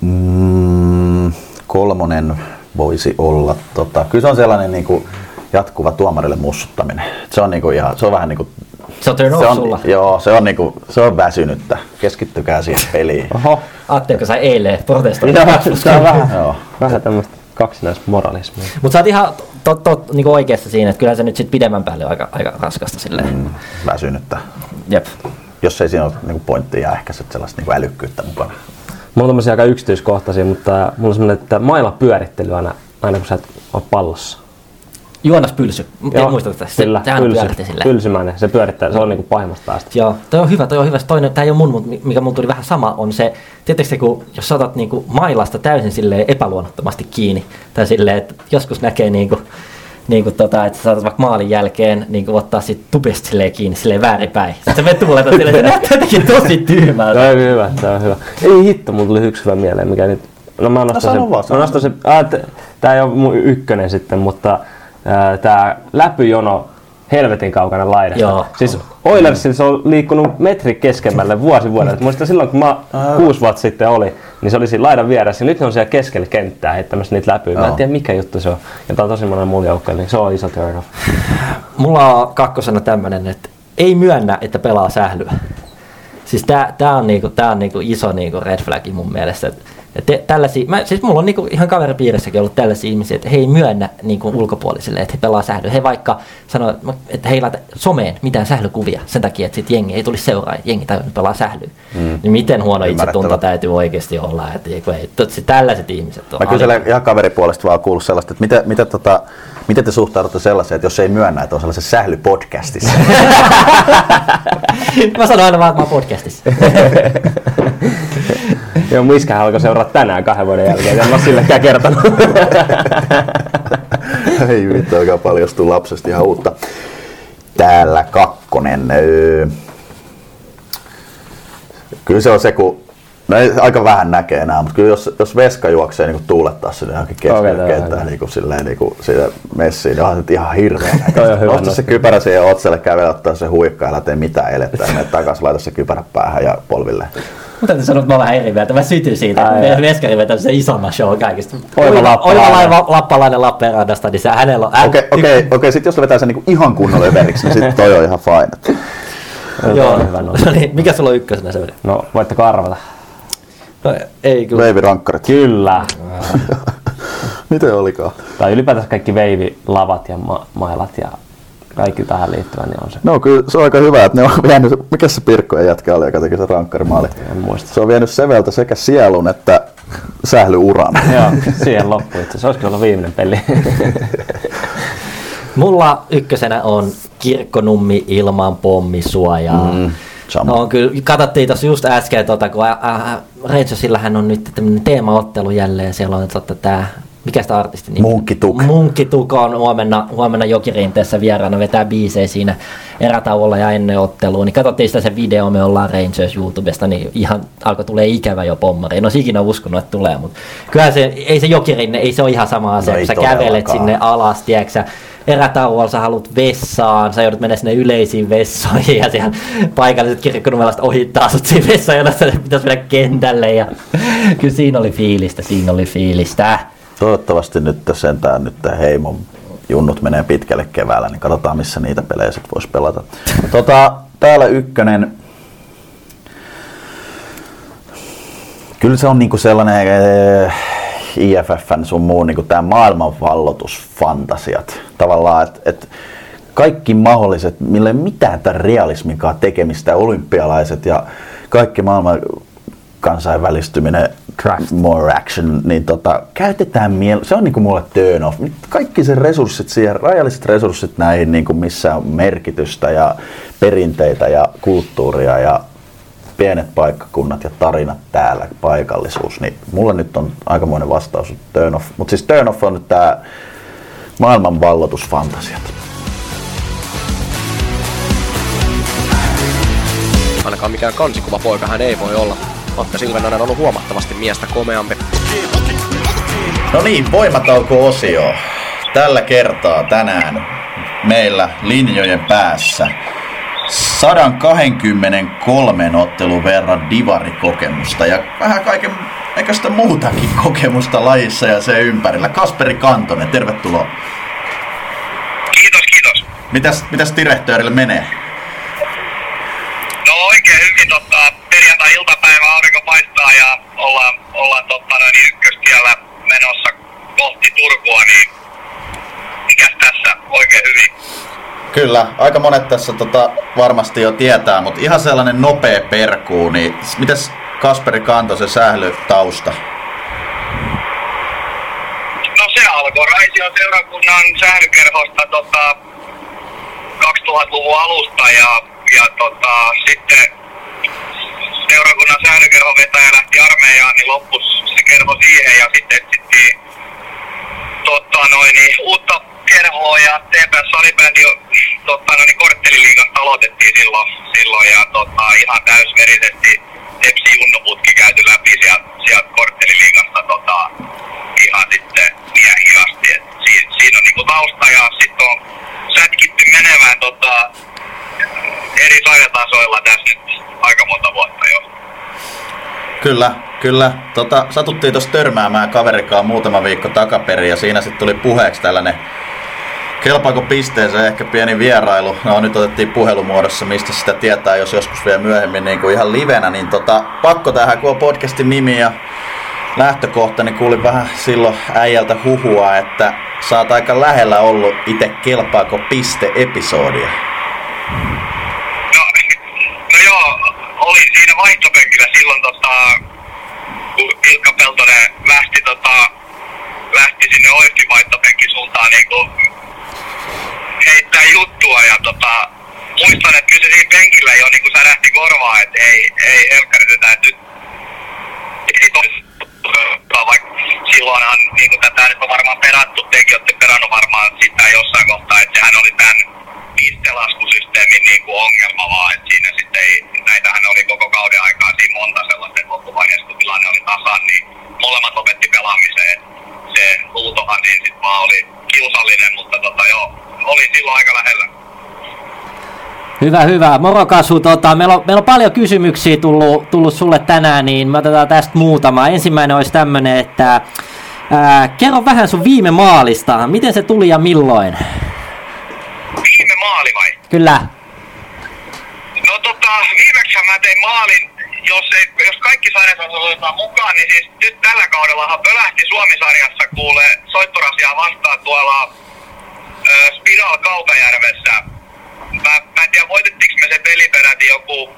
Mm, kolmonen voisi olla, tota, kyllä se on sellainen niinku jatkuva tuomarille mussuttaminen. Se on, niinku ihan, se on vähän niin kuin... Se on turn off sulla. Joo, se on, niinku, se on väsynyttä. Keskittykää siihen peliin. Oho. Aatteeko sä eilen protestoida? Se on vähän, joo. vähän tämmöistä kaksinaismoralismia. Mutta sä oot ihan tot, tot, niinku oikeassa siinä, että kyllähän se nyt sit pidemmän päälle on aika, aika raskasta silleen. Mm, väsynyttä. Jep. Jos ei siinä ole niinku pointtia, ehkä sit sellaista niinku älykkyyttä mukana. Mulla on tommosia aika yksityiskohtaisia, mutta mulla on semmoinen, että maila pyörittely aina, aina kun sä et ole pallossa. Juonas Pylsy. En muista tätä. Se pyöritti sillä. Pylsymäinen. Se pyörittää. Se on niinku pahimmasta päästä. Joo. Toi on hyvä. Toi on hyvä. Toinen, tää ei ole mun, mutta mikä mun tuli vähän sama on se, tietysti kun jos sä otat niinku mailasta täysin silleen epäluonnottomasti kiinni, tai silleen, että joskus näkee niinku niinku tota, että sä saatat vaikka maalin jälkeen niinku ottaa sit tupesti silleen kiinni, silleen väärinpäin. Sitten sä menet tuuletaan silleen, että näyttää jotenkin tosi tyhmältä. Toi on hyvä, tämä on hyvä. Ei hitto, mun tuli yksi hyvä mieleen, mikä nyt... No mä nostan no, sen, mä nostan sen, ah, t- tää ei oo mun ykkönen sitten, mutta äh, tää läpyjono helvetin kaukana laidasta. Joo. Siis Oilersilla se on liikkunut metri keskemmälle vuosi vuodelta. Muistan silloin kun mä kuusi vuotta sitten oli, niin se oli siinä laidan vieressä. Nyt ne on siellä keskellä kenttää heittämässä niitä läpyjä. Mä en tiedä mikä juttu se on. Ja tää on tosi monen mulla joukkoja, niin se on iso turn off. Mulla on kakkosena tämmönen, että ei myönnä, että pelaa sählyä. Siis tää, tää on, niinku, tää on niinku iso niinku red flagi mun mielestä. Te, mä, siis mulla on niinku ihan kaveripiirissäkin ollut tällaisia ihmisiä, että he ei myönnä niinku ulkopuolisille, että he pelaa sählyä. He vaikka sanoo, että he ei laita someen mitään sählykuvia sen takia, että sit jengi ei tulisi seuraa, jengi täytyy pelaa sählyä. Mm. Niin miten huono itsetunto täytyy oikeasti olla, että ei, totsi, tällaiset ihmiset on. Mä kyllä siellä ihan kaveripuolesta vaan kuullut sellaista, että mitä, mitä, tota, mitä te suhtaudutte sellaiseen, että jos ei myönnä, että on sellaisessa sählypodcastissa? Mä sanon aina vaan, että mä oon podcastissa. Joo, mun iskähän alkoi seuraa tänään kahden vuoden jälkeen, en mä sillekään kertonut. Ei vittu, alkaa paljastua lapsesta ihan uutta. Täällä kakkonen. Kyllä se on se, kun... No ei, aika vähän näkee enää, mutta kyllä jos, jos veska juoksee niin tuulettaa sinne johonkin keskikenttään niin silleen niin kuin siitä messiin, niin on ihan hirveä näköistä. Osta se kypärä siihen otselle, kävele, ottaa se huikka, älä tee mitään elettä, ja mene takaisin, laita se kypärä päähän ja polville. Mun täytyy sanoa, että mä oon vähän eri mieltä. Mä sytyn siitä, että veskari vetää se isomman show kaikista. Oiva Lappalainen Lappeenrannasta, niin se hänellä on... Okei, okei, okei, sit jos vetää sen niin ihan kunnolla yveriksi, niin sit toi on ihan fine. Joo, no niin, mikä sulla on ykkösenä Severi? No, voitteko arvata? No ei kyllä. Veivi-rankkarit. Kyllä. Miten olikaan? Tai ylipäätänsä kaikki veivilavat ja ma- mailat ja kaikki tähän liittyvä, niin on se. No kyllä se on aika hyvä, että ne on vienyt, mikä se Pirkkojen jätkä oli, joka teki se rankkarimaali? En muista. Se on vienyt Seveltä sekä sielun että sählyuran. Joo, siihen loppu itse. Se olisiko ollut viimeinen peli. Mulla ykkösenä on kirkkonummi ilman pommisuojaa. Mm. No, kyllä katsottiin tuossa just äsken, tuota, kun Rangersillähän on nyt tämmöinen teemaottelu jälleen, siellä on tuota, tämä, mikä sitä artisti nimi? Munkkituk. Munkkituk on huomenna, huomenna Jokirinteessä vieraana, vetää biisejä siinä erätauolla ja ennen ottelua, niin katsottiin sitä se video, me ollaan Rangers YouTubesta, niin ihan alkoi tulee ikävä jo pommari, en olisi ikinä uskonut, että tulee, mutta kyllähän se, ei se Jokirinne, ei se ole ihan sama asia, no kun sä kävelet sinne alas, tiedätkö erätauolla sä haluat vessaan, sä joudut mennä sinne yleisiin vessoihin ja siellä paikalliset kirkkonumelaiset ohittaa sut siinä vessaan, jolla sä pitäis mennä kentälle ja kyllä siinä oli fiilistä, siinä oli fiilistä. Toivottavasti nyt sentään nyt heimon junnut menee pitkälle keväällä, niin katsotaan missä niitä pelejä sit vois pelata. Tota, täällä ykkönen. Kyllä se on niinku sellainen... I F F:n sun muu niinku tää maailmanvallotusfantasiat. Tavallaan, että et kaikki mahdolliset, millä ei mitään tämän realisminkaan tekemistä, olympialaiset ja kaikki maailman kansainvälistyminen, Craft. More action, niin tota, käytetään miel- se on niinku mulle turn off. Kaikki sen resurssit siihen, rajalliset resurssit näihin, niinku missä on merkitystä ja perinteitä ja kulttuuria ja pienet paikkakunnat ja tarinat täällä, paikallisuus, niin mulla nyt on aikamoinen vastaus turn off. Mutta siis turn off on nyt tää maailmanvallotusfantasiat. Ainakaan mikään kansikuva poika hän ei voi olla. Atte Silvennoinen on ollut huomattavasti miestä komeampi. No niin, voimatauko-osio. Tällä kertaa tänään meillä linjojen päässä sata kaksikymmentäkolme ottelun verran divarikokemusta ja vähän kaiken näköistä muutakin kokemusta lajissa ja sen ympärillä. Kasperi Kantonen, tervetuloa. Kiitos, kiitos. Mitäs, mitäs direktöörille menee? No oikein hyvin, totta, perjantai-iltapäivä aurinko paistaa ja ollaan, ollaan totta, niin ykköstiellä menossa kohti Turkua, niin mikäs tässä oikein hyvin? Kyllä, aika monet tässä tota, varmasti jo tietää, mutta ihan sellainen nopea perkuu, niin mitäs Kasperi Kantosen sählytausta? No se alkoi Raision seurakunnan sählykerhosta tota, kaksituhattaluvun alusta ja, ja tota, sitten seurakunnan sählykerhon vetäjä lähti armeijaan, niin loppui se kerho siihen ja sitten etsittiin tota, noin, niin, uutta kerhoa ja T P S Salibändi totta, no niin kortteliliigasta aloitettiin silloin, silloin ja totta, ihan täysverisesti Tepsi junnuputki käyty läpi sieltä sielt kortteliliigasta tota, ihan sitten miehiin asti. Siin, siinä on niinku tausta ja sitten on sätkitty menevään tota, eri sarjatasoilla tässä nyt aika monta vuotta jo. Kyllä, kyllä. Tota, satuttiin tuossa törmäämään kaverikaan muutama viikko takaperin ja siinä sitten tuli puheeksi tällainen kelpaako pisteeseen ehkä pieni vierailu. No nyt otettiin puhelumuodossa, mistä sitä tietää, jos joskus vielä myöhemmin niin kuin ihan livenä. Niin tota, pakko tähän, kun on podcastin nimi ja lähtökohta, niin kuulin vähän silloin äijältä huhua, että sä oot aika lähellä ollut itse kelpaako piste-episodia. No, no joo, olin siinä vaihtopenkillä silloin, tota, kun Ilkka Peltonen lähti, tota, lähti sinne oikein vaihtopenkisuuntaan niin heittää juttua ja tota, muistan, että kyllä se siinä penkillä jo niin särähti korvaa, että ei, ei helkkaritetä, että nyt ei toistaa, vaikka silloinhan niin kuin tätä nyt on varmaan perattu, tekin olette perannut varmaan sitä jossain kohtaa, että sehän oli tämän pistelaskusysteemin niin kuin ongelma vaan, että siinä sitten ei, näitähän oli koko kauden aikaa siinä monta sellaista, että loppuvaiheessa kun tilanne oli tasan, niin molemmat lopetti pelaamiseen, se luutohan niin sitten vaan oli kiusallinen, mutta tota joo, oli silloin aika lähellä. Hyvä, hyvä. Moro Kasu, tota, meillä, on, meillä on paljon kysymyksiä tullut, tullut sulle tänään, niin me otetaan tästä muutama. Ensimmäinen olisi tämmönen, että ää, kerro vähän sun viime maalista. Miten se tuli ja milloin? Viime maali vai? Kyllä. No tota, viimeksihän mä tein maalin, jos, ei, jos kaikki sarjat otetaan mukaan, niin siis nyt tällä kaudellahan pölähti Suomi-sarjassa kuulee soittorasiaa vastaan tuolla Spiral Kaukajärvessä. Mä, mä en tiedä, voitettiinko me se peliperäti joku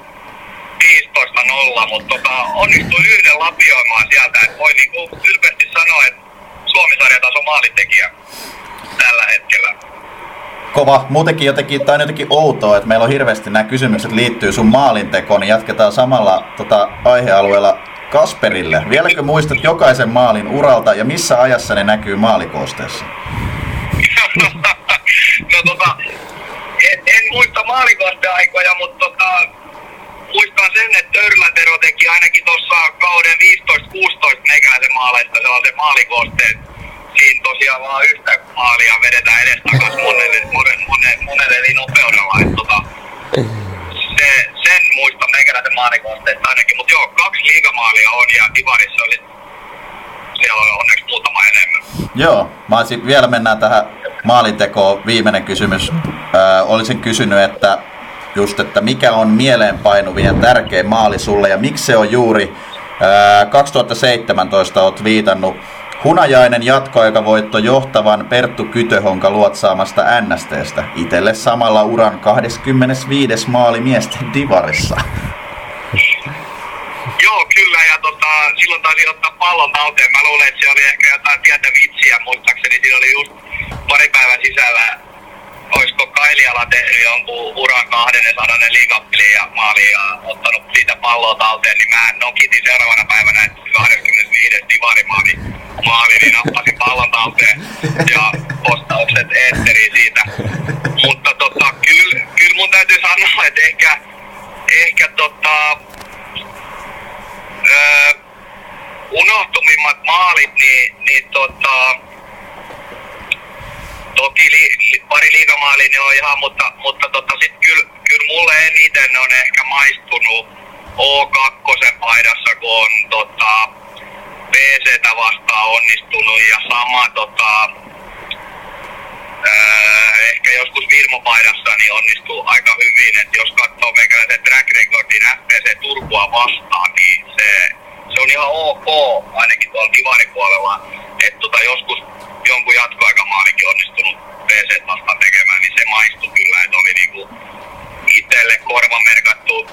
viisitoista nolla, mutta tota, onnistui yhden lapioimaan sieltä. Et voi niinku ylpeästi sanoa, että Suomi-sarjataso maalintekijä tällä hetkellä. Kova. Muutenkin jotenkin, tai on jotenkin outoa, että meillä on hirveästi nämä kysymykset liittyy sun maalintekoon, niin jatketaan samalla tota, aihealueella Kasperille. Vieläkö muistat jokaisen maalin uralta ja missä ajassa ne näkyy maalikoosteessa? No tota, en, en muista maalikosten aikoja, mutta tota, muistan sen, että Töyrylän Tero teki ainakin tuossa kauden viisitoista kuusitoista meikäläisen maaleista sellaisen maalikosteen. Siinä tosiaan vaan yhtä maalia vedetään edes takas monelle, monelle, monelle, monelle eli nopeudella. Et, tota, se, sen muistan meikäläisen maalikosteista ainakin, mutta joo, kaksi liigamaalia on ja Divarissa oli, siellä on onneksi muutama enemmän. Joo, mä olisin, vielä mennään tähän maalintekoon. Viimeinen kysymys. Öö, olisin kysynyt, että, just, että mikä on mieleenpainuvin ja tärkeä maali sulle ja miksi se on juuri öö, kaksituhattaseitsemäntoista olet viitannut Hunajainen jatkoaikavoitto johtavan Perttu Kytöhonka luotsaamasta N S T:stä. Itelle samalla uran kaksikymmentäviisi maali miesten divarissa. Joo, kyllä, ja tota, silloin taisin ottaa pallon talteen. Mä luulen, että se oli ehkä jotain tietä vitsiä, muistaakseni siinä oli just pari päivän sisällä, olisiko Kailiala tehnyt jonkun uran kaksisataa liigapeliä ja maaliin ja ottanut siitä palloa talteen, niin mä nokitin seuraavana päivänä, että kaksikymmentäviisi divarimaali maali, niin nappasin pallon talteen ja postaukset eetteriin siitä. Mutta tota, kyllä, kyllä mun täytyy sanoa, että ehkä, ehkä tota... Öö, unohtumimmat maalit, niin, niin tota, toki li, li, pari liigamaalia ne on ihan, mutta, mutta tota, sitten kyllä kyl mulle eniten on ehkä maistunut O kakkosen paidassa, kun on tota, P C:tä vastaan onnistunut ja sama tota, öö, ehkä joskus Virmo-paidassa niin onnistuu aika hyvin, että jos katsoo meikäläisen track recordin F P C Turkua vastaan, niin Se, se on ihan ok, ainakin tuolla divaripuolella, että tota, joskus jonkun jatkoaikamaalikin onnistunut P C vastaan tekemään, niin se maistui kyllä, että oli niinku itselle korvamerkattu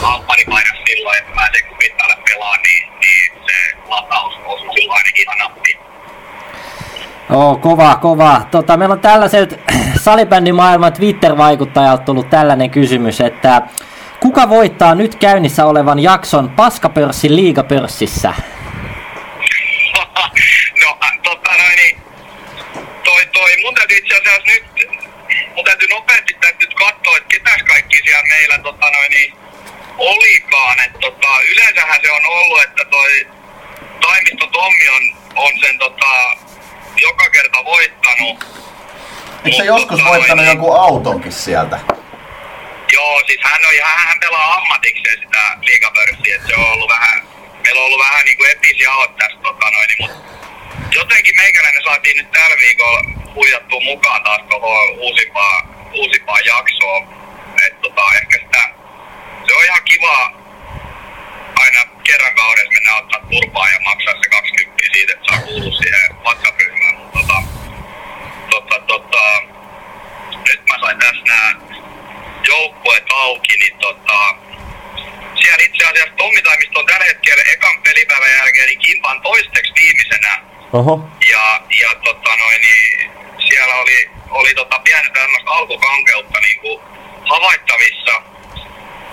hamppanipaidassa silloin, että mä sen kun pitäällä pelaa, niin, niin se lataus osui silloin ainakin ihan nappiin. Oo, kova, kova. Tota, meillä on tällaiset salibändimaailman Twitter-vaikuttajalta tullut tällainen kysymys, että kuka voittaa nyt käynnissä olevan jakson Paskapörssin liigapörssissä? No, tota noin, toi, toi täytyy itse asiassa nyt, mun täytyy nopeasti täytyy katsoa, että ketäs kaikki siellä meillä tota noin niin olikaan. Että tota, yleensähän se on ollut, että toi Taimisto Tommi on, on sen tota, joka kerta voittanut. Eikö se joskus tota, voittanut noin, joku autonkin sieltä? Joo, siis hän, on, hän, hän pelaa ammatikseen sitä liigapörssiä, että se on ollut vähän, meillä on ollut vähän niinku episjaot tässä tota noin, mutta jotenkin meikäläinen saatiin nyt tällä viikolla huijattua mukaan taas tuohon uusimpaan, uusimpaan jaksoon, että tota, ehkä sitä, se on ihan kiva aina kerran kaudessa mennä ottaa turpaa ja maksaa se kaksikymmentä siitä, että saa kuulua siihen WhatsApp-ryhmään, mutta tota, tota, tota, nyt mä sain tässä nää joukkueet auki, niin tota, siellä itse asiassa Tommi Taimisto on tällä hetkellä ekan pelipäivän jälkeen niin kimpan toisteksi viimeisenä. Oho. Ja, ja tota noin, niin siellä oli, oli tota pientä tämmöistä alkukankeutta niinku havaittavissa.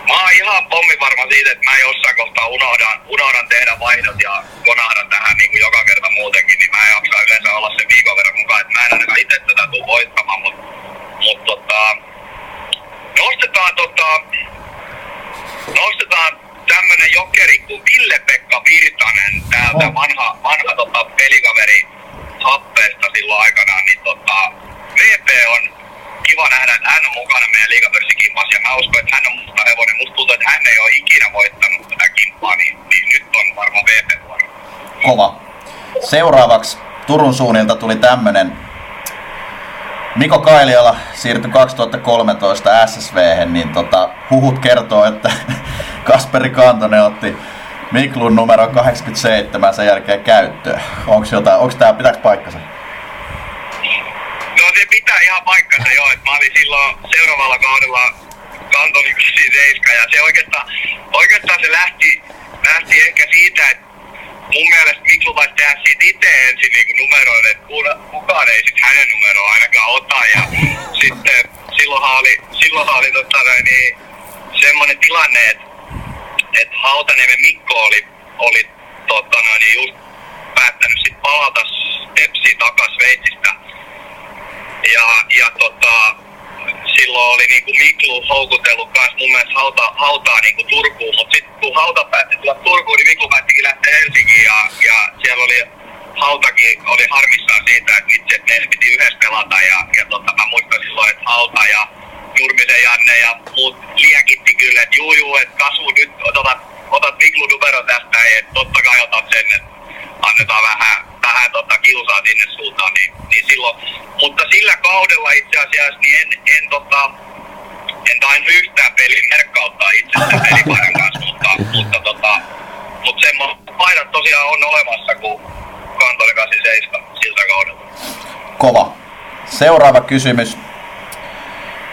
Mä oon ihan pommin varma siitä, että mä jossain kohtaa unohdan, unohdan tehdä vaihdot ja konahdan tähän niinku joka kerta muutenkin, niin mä en jaksa yleensä olla sen viikon verran mukaan, että mä en ainakaan itse tätä tuu voittamaan, mutta mut tota, Nostetaan, tota, nostetaan tämmönen jokeri kuin Ville-Pekka Virtanen täältä, vanha, vanha tota, pelikaveri Happeesta silloin aikanaan, niin tota, V P on kiva nähdä, että hän on mukana meidän liigapörssikimpassa ja mä uskon, että hän on musta hevonen. Musta tuntuu, että hän ei ole ikinä voittanut tätä kimppaa, niin, niin nyt on varmaan V P-vuoro. Kova. Seuraavaksi Turun suunnilta tuli tämmönen. Miko Kailiala siirtyi kaksituhattakolmetoista S S V:hen, niin tota, huhut kertoo, että Kasperi Kantonen otti Miklun numero kahdeksankymmentäseitsemän sen jälkeen käyttöön. Onko jotain, onko tää, pitääks paikkansa? No se pitää ihan paikkansa joo, että mä olin silloin seuraavalla kaudella Kantonen yksi seitsemän ja se oikeastaan, oikeastaan se lähti, lähti ehkä siitä, että mun mielestä Miklu taisi tehdä siitä itse ensin niin numeroille, että kukaan ei sit hänen numeroa ainakaan ota. Ja sitten silloinhan oli, silloinhan oli tota, niin, semmoinen tilanne, että et Hautaniemen Mikko oli, oli tota, niin just päättänyt sit palata Stepsiin takas Sveitsistä. Ja, ja tota, silloin oli niinku Miklu houkutellut kanssa mun mielestä hauta, Hautaa niinku Turkuun, mutta sitten kun Hauta päätti tulla Turkuun, niin Miklu päättikin lähteä Helsinkiin ja, ja siellä oli Hautakin oli harmissaan siitä, että itse meidän piti yhdessä pelata ja, ja tota, mä muistan silloin, että Hauta ja Nurmisen Janne ja muut liekitti kyllä, että juu juu, että kasvu nyt otat, otat Miklun numeron tästä, että totta kai otat sen, että annetaan vähän vähän tota kiusaa sinne suuntaan, niin, niin silloin, mutta sillä kaudella itse asiassa niin en, en tota, en tainnut yhtään pelin merkkauttaa itsestä pelipaidan kanssa, mutta, mutta tota, mut semmoista paidat tosiaan on olemassa, kun Kantoli kahdeksankymmentäseitsemän siltä kaudella. Kova. Seuraava kysymys.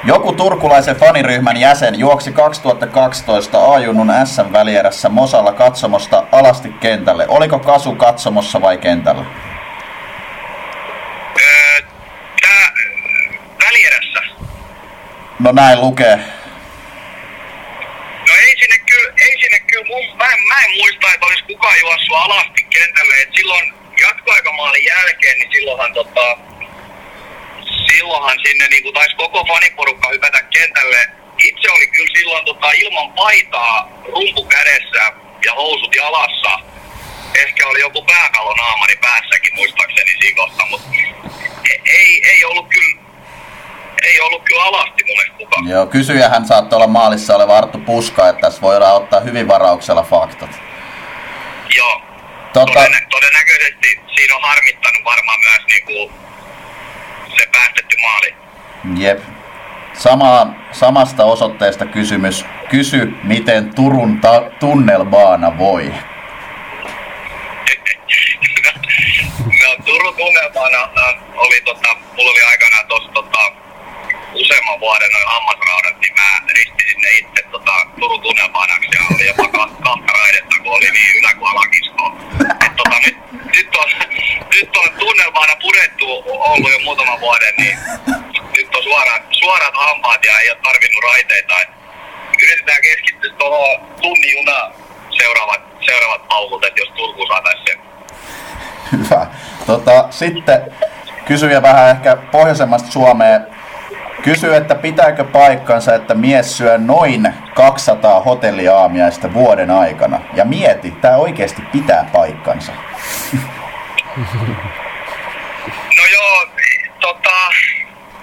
Joku turkulaisen faniryhmän jäsen juoksi kaksituhattakaksitoista A-junnun S M-välierässä Mosalla katsomosta alasti kentälle. Oliko Kasu katsomossa vai kentällä? Öö, tää... välierässä? No näin lukee. No ei sinne kyllä, ei sinne kyllä, mun, mä, en, mä en muista, että olisi kukaan juossut alasti kentälle. Et silloin jatkoaikamaalin jälkeen, niin silloinhan tota... Silloinhan sinne niinku taisi koko faniporukka hypätä kentälle. Itse oli kyllä silloin tota, ilman paitaa, rumpu kädessä ja housut jalassa. Ehkä oli joku pääkallon aamari päässäkin muistaakseni siinä kohtaa, mutta ei, ei ollut kyllä, ei ollut kyllä alasti mun mielestä kukaan. Joo, kysyjähän saattoi olla maalissa oleva Arttu Puska, että tässä voidaan ottaa hyvin varauksella faktat. Joo, tota... Todennä- todennäköisesti siinä on harmittanut varmaan myös niinku... se päästetty maali. Jep. Sama, samasta osoitteesta kysymys. Kysy, miten Turun ta- tunnelmaana voi? No, Turun tunnelmaana oli tota, mulla oli aikanaan tossa tota, useamman vuoden noin hammasraudat, niin mä ristin sinne itse tota, Turun tunnelmaanaksi ja oli jopa kahta raidetta, kun oli niin ylä- kuin alakiskoa. Et, tota, nyt, nyt on, nyt on tunnelmaana purettu ollut jo muutaman vuoden, niin nyt on suorat, suorat hampaat ja ei ole tarvinnut raiteita. Et yritetään keskittyä tuohon tunnin junaan seuraavat, seuraavat paukut, että jos Turkuun saataisiin sen. Hyvä. Tota, sitten kysyjä vähän ehkä pohjoisemmasta Suomea kysyy, että pitääkö paikkansa, että mies syö noin kaksisataa hotelliaamiaista vuoden aikana. Ja mieti, tää oikeesti pitää paikkansa. No joo, tota,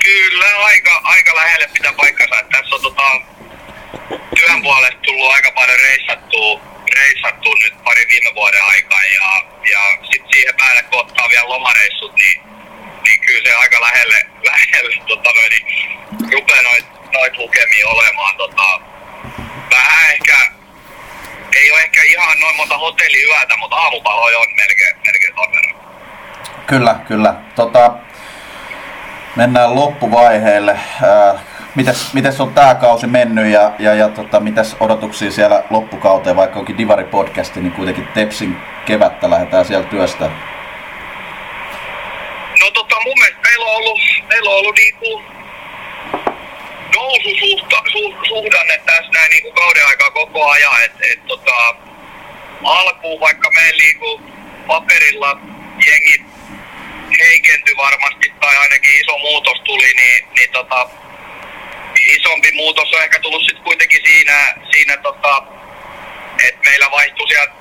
kyllä aika, aika lähelle pitää paikkansa. Että tässä on tota, työn puolesta tullut aika paljon reissattua, reissattua nyt pari viime vuoden aikaa. Ja, ja sitten siihen päälle, kun ottaa vielä lomareissut, niin niin kyllä se aika lähelle, lähelle tota, niin rupeaa noit, noit lukemia olemaan. Tota, vähän ehkä, ei ole ehkä ihan noin monta hotelliyötä, mutta aamupaloja on melkein, melkein todella. Kyllä, kyllä. Tota, mennään loppuvaiheelle. Äh, mites, mites on tää kausi mennyt ja, ja, ja tota, mitäs odotuksia siellä loppukauteen, vaikka onkin Divari-podcasti, niin kuitenkin Tepsin kevättä lähdetään siellä työstä. No tota, mun mielestä meillä on ollut, meillä on ollut niinku noususuhdanne tässä näin niinku kauden aikaa koko ajan, että et tota, alkuun vaikka meillä niinku paperilla jengi heikentyi varmasti tai ainakin iso muutos tuli, niin, niin tota, isompi muutos on ehkä tullut sit kuitenkin siinä, siinä tota, että meillä vaihtui sieltä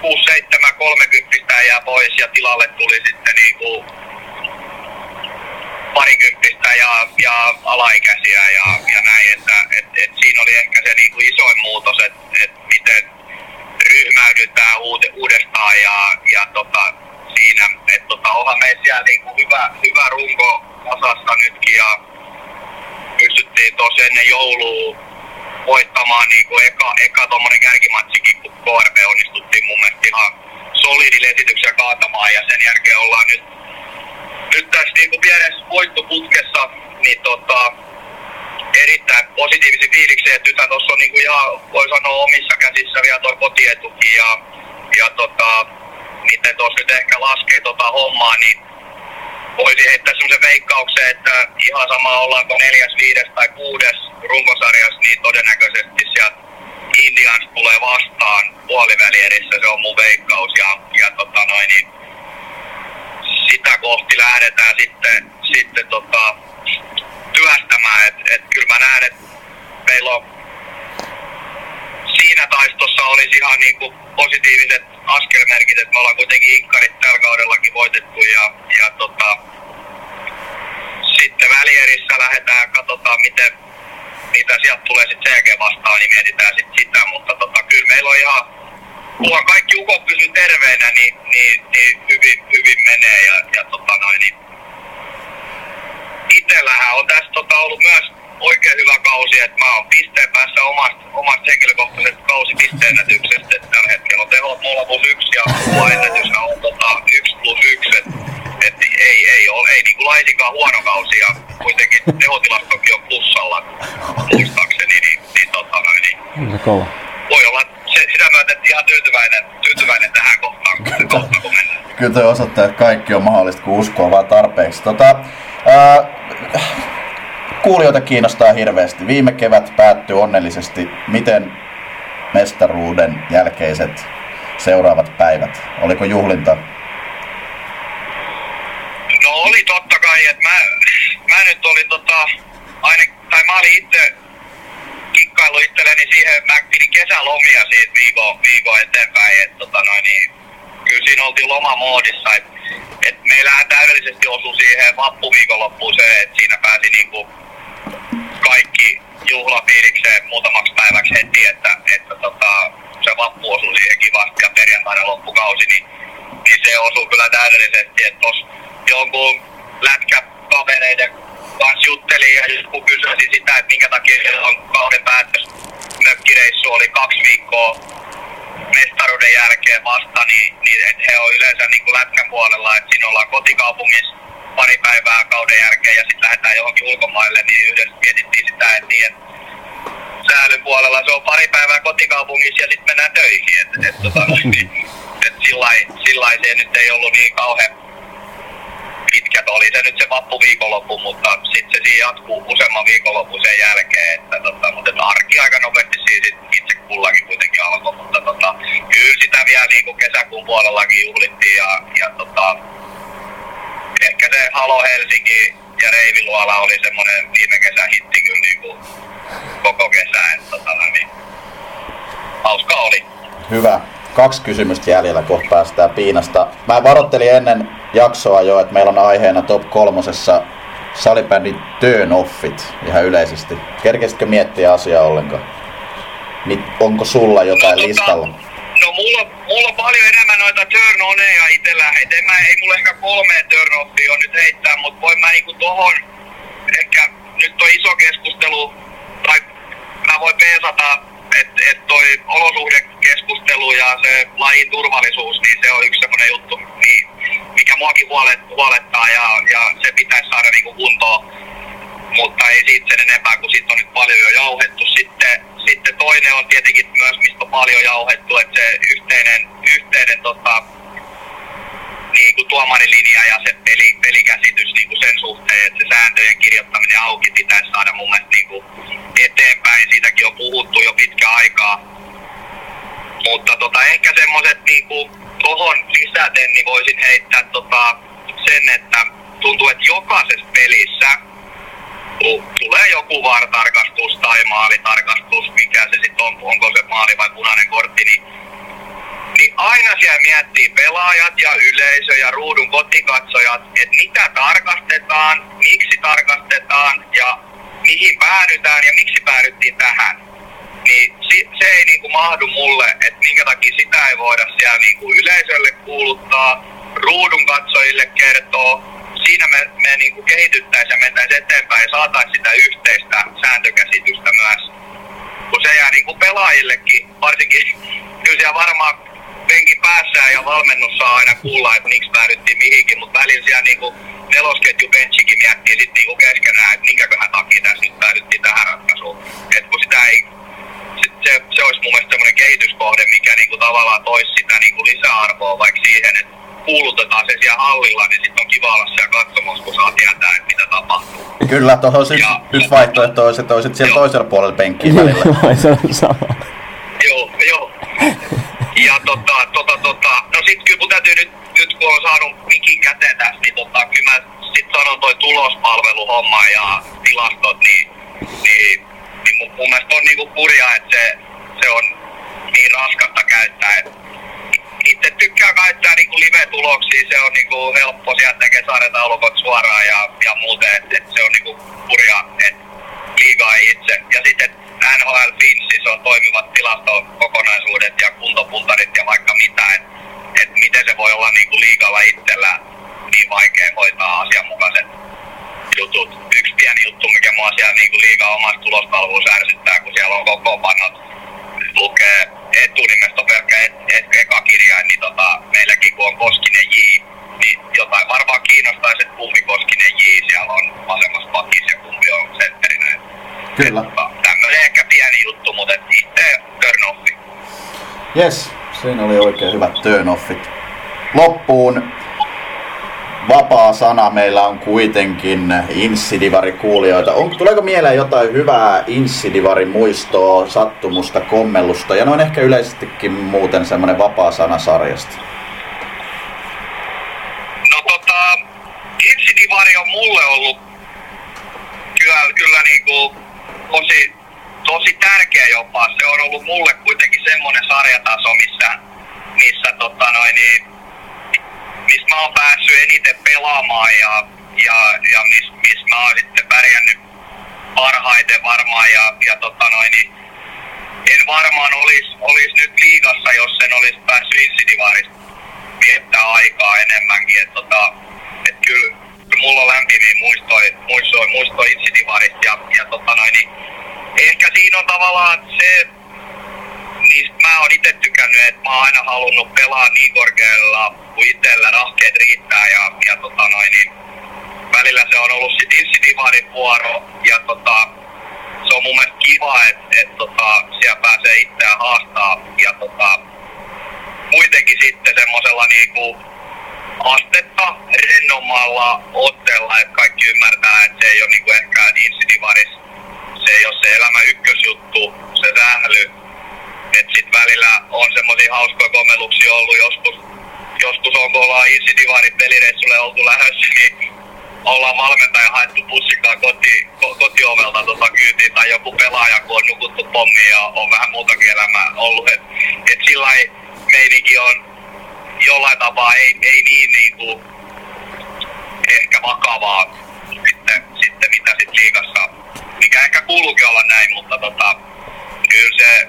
kuusi seitsemän kolmekymmentä jää pois ja tilalle tuli sitten niinku parikymppistä ja, ja alaikäisiä ja, ja näin, että et, et siinä oli ehkä se niinku isoin muutos, että et miten ryhmäydytään uudestaan ja, ja tota, siinä, että tota, onhan meillä siellä niinku hyvä, hyvä runko kasassa nytkin ja pystyttiin tuossa ennen joulua voittamaan niinku eka, eka tommonen kärkimatsikin, kun K R P onnistuttiin mun mielestä ihan solidille esityksiä kaatamaan ja sen jälkeen ollaan nyt Nyt tässä niin kuin pienessä voittoputkessa niin tota, erittäin positiivisia fiiliksiä, että nythän tuossa on niin kuin ihan, voi sanoa, omissa käsissä vielä tuo kotietukin ja, ja tota, miten tuossa nyt ehkä laskee tota hommaa, niin voisi heittää semmoisen veikkauksen, että ihan sama ollaanko neljäs, viides tai kuudes runkosarjassa, niin todennäköisesti sieltä Indians tulee vastaan puolivälierissä, se on mun veikkaus ja, ja tota noin niin sitä kohti lähdetään sitten, sitten tota, työstämään, että et kyllä mä näen, että meillä on siinä taistossa olisi ihan niinku positiiviset askelmerkit, että me ollaan kuitenkin inkkarit tällä kaudellakin voitettu ja, ja tota, sitten välierissä lähdetään, katsotaan miten, mitä sieltä tulee sitten C G vastaan, niin mietitään sitten sitä, mutta tota, kyllä meillä on ihan kunhan kaikki ukot pysyy terveenä, niin, niin, niin hyvin, hyvin menee. Ja, ja tota noin, niin itsellähän on tässä tota ollut myös oikein hyvä kausi, että mä oon pisteen päässä omasta, omasta henkilökohtaisesta kausipisteennätyksestä. Tällä hetkellä on tehot nolla plus yksi ja ennätyshän on tota yksi plus yksi. Että ei, ei ole ei niinku laisinkaan huono kausi ja kuitenkin tehotilastokin on plussalla muistaakseni, niin, niin tota noin. Niin. Voi olla se, sitä myötä ihan tyytyväinen, tyytyväinen tähän kohtaan, kohtaan kun mennään. Kyllä toi osoittaa, että kaikki on mahdollista, kun uskoo vaan tarpeeksi. Tota, ää, kuulijoita kiinnostaa hirveästi. Viime kevät päättyi onnellisesti. Miten mestaruuden jälkeiset seuraavat päivät? Oliko juhlinta? No oli totta kai. Että mä, mä nyt olin tota, aine, tai mä olin itse kikkailu itselleni siihen, mä pidin kesälomia siitä viikon, viikon eteenpäin, että tota noin, niin kyllä siinä oltiin lomamoodissa, että et meillähän täydellisesti osui siihen vappuviikonloppuun se, että siinä pääsi niinku kaikki juhlafiilikseen muutamaksi päiväksi heti, että, että tota, se vappu osui siihen kivasti ja perjantaina loppukausi, niin, niin se osui kyllä täydellisesti, että jos jonkun lätkäkavereiden kanssa juttelin ja joku kysäsi sitä, että minkä takia on kauden päätös mökkireissu oli kaksi viikkoa mestaruuden jälkeen vasta, niin, niin että he on yleensä niin kuin lätkän puolella, että siinä ollaan kotikaupungissa pari päivää kauden jälkeen ja sitten lähdetään johonkin ulkomaille, niin yhdessä mietittiin sitä, että niin, että säälyn puolella se on pari päivää kotikaupungissa ja sitten mennään töihin, että et, tota, et sillai se nyt ei ollut niin kauhean pitkät oli se nyt se vappuviikonloppu, mutta sitten se siinä jatkuu useamman viikonlopun sen jälkeen, että tota, mutta että arki aika nopeasti siinä itse kullakin kuitenkin alkoi, mutta tota, kyllä sitä vielä niin kuin kesäkuun puolellakin juhlittiin ja, ja tota, ehkä se Halo Helsinki ja Reiviluola oli semmoinen viime kesän hitti kyllä niinku koko kesän. Niin hauska oli. Hyvä. Kaksi kysymystä jäljellä, kohta päästään piinasta. Mä varottelin ennen jaksoa jo, että meillä on aiheena top kolmosessa salibändin turn-offit ihan yleisesti. Kerkesitkö miettiä asiaa ollenkaan? Niin onko sulla jotain no, listalla? Tota, no mulla, mulla on paljon enemmän noita turn-oneja itellä. Et en mä, ei mulla ehkä kolmea turn-offia on nyt heittää, mutta voin mä niinku tohon, ehkä nyt on iso keskustelu, tai mä voin peesata, että et toi olosuhdekeskustelu ja se lajin turvallisuus, niin se on yksi semmoinen juttu, niin, mikä muakin huolettaa ja, ja se pitäisi saada niinku kuntoon, mutta ei siitä sen enempää, kun siitä on nyt paljon jo jauhettu. Sitten, sitten toinen on tietenkin myös, mistä on paljon jauhettu, että se yhteinen, yhteinen tota, niinku tuomarilinja ja se peli, pelikäsitys niinku sen suhteen, että se sääntöjen kirjoittaminen auki pitäisi saada mun mielestä niinku eteenpäin. Siitäkin on puhuttu jo pitkä aikaa, mutta tota, ehkä semmoiset niinku, tohon lisäten niin voisin heittää tota, sen, että tuntuu, että jokaisessa pelissä tulee joku V A R-tarkastus tai maalitarkastus, mikä se sitten on, onko se maali vai punainen kortti, niin, niin aina siellä miettii pelaajat ja yleisö ja ruudun kotikatsojat, että mitä tarkastetaan, miksi tarkastetaan ja mihin päädytään ja miksi päädyttiin tähän. Niin se ei niinku mahdu mulle, että minkä takia sitä ei voida siellä niinku yleisölle kuuluttaa, ruudun katsojille kertoa. Siinä me, me niinku kehityttäisiin ja mentäisiin eteenpäin ja saataisiin sitä yhteistä sääntökäsitystä myös. Kun se jää niinku pelaajillekin, varsinkin kyllä siellä varmaan penkin päässään ja valmennussa aina kuulla, että miksi päädyttiin mihinkin, mutta välillä siellä niinku nelosketjubenchikin miettii sit niinku keskenään, että minkäköhän takia tässä nyt päädyttiin tähän ratkaisuun. Et kun sitä ei... Se, se olisi mun mielestä semmoinen kehityskohde, mikä niinku tavallaan toisi sitä niinku lisäarvoa vaikka siihen, että kuulutetaan se siellä hallilla, niin sitten on kiva olla siellä katsomassa, kun saa tietää, että mitä tapahtuu. Kyllä, tuohon yksi, yksi vaihtoehto olisi, että olisit siellä toisella puolella penkkiä välillä. Joo, joo. Ja tota, tota, tota, no sit kyllä mun täytyy nyt, nyt kun on saanut mikin käteen tästä, niin tota, kyllä mä sit sanon toi tulospalveluhomma ja tilastot, niin, niin Niin mun, mun mielestä on niinku kurjaa, että se, se on niin raskasta käyttää. Et itse tykkään käyttää niinku live-tuloksia, se on niinku helppo sieltä Kesaaren taulukot suoraan ja, ja muuten. Et, et se on niinku kurjaa, että liigaa ei itse. Ja sitten N H L Finsissä on toimivat tilastokokonaisuudet ja kuntopuntarit ja vaikka mitä. Et, et miten se voi olla niinku liigalla itsellä niin vaikea hoitaa asianmukaiset jutut. Yksi pieni juttu, mikä mua siellä niinku liikaa omasta tulospalvelussa ärsyttää, kun siellä on kokoonpannot lukee etunimestä pelkkä et, et, eka kirjain, niin tota, meilläkin kun on Koskinen J, niin jotain varmaan kiinnostaisi, että kumpi Koskinen J siellä on vasemmassa pakissa ja kumpi on sentterinä. Kyllä. Et, tota, tämmöinen ehkä pieni juttu, mutta itse turn-offi. Jes, siinä oli oikein hyvät turn-offit. Loppuun. Vapaa sana, meillä on kuitenkin insidivarikuulijoita. On, tuleeko mieleen jotain hyvää insidivarimuistoa, sattumusta, kommellusta ja noin ehkä yleisestikin muuten semmoinen vapaa sanasarjasta? No tota, insidivari on mulle ollut kyllä, kyllä niinku tosi, tosi tärkeä jopa. Se on ollut mulle kuitenkin semmoinen sarjataso, missä, missä tota noin niin missä mä oon päässyt eniten pelaamaan ja, ja, ja missä mis mä oon sitten pärjännyt parhaiten varmaan ja, ja tota noin, niin en varmaan olis, olis nyt liigassa, jos en olis päässyt insidivaarista viettää aikaa enemmänkin, että tota, et kyllä mulla on lämpimiä muistoja muistoi, muistoi insidivaarista ja, ja tota noin, niin ehkä siinä on tavallaan se, niistä mä oon ite tykännyt, että mä oon aina halunnut pelaa niin korkealla, kun itsellä rahkeet riittää ja, ja tota noin, niin välillä se on ollut sit insidivarin vuoro ja tota, se on mun mielestä kiva, että et, tota, siellä pääsee itseään haastaa ja tota, kuitenkin sitten semmosella niinku astetta rennommalla otteella, että kaikki ymmärtää, että se ei oo niinku ehkä insidivaris, se ei oo se elämän ykkösjuttu, se sähly. Et sit välillä on semmosia hauskoja komelluksia ollut joskus joskus on, kun ollaan Insi Divarin pelireissulle oltu lähdössä, niin ollaan valmentaja haettu bussikaan koti, kotiovelta tota kyytiin tai joku pelaaja, kun on nukuttu pommiin ja on vähän muutakin elämää ollut. Et, et sillain meininki on jollain tapaa ei, ei niin niinku ehkä vakavaa sitten, sitten mitä sit liigassa, mikä ehkä kuuluukin olla näin, mutta tota, kyllä se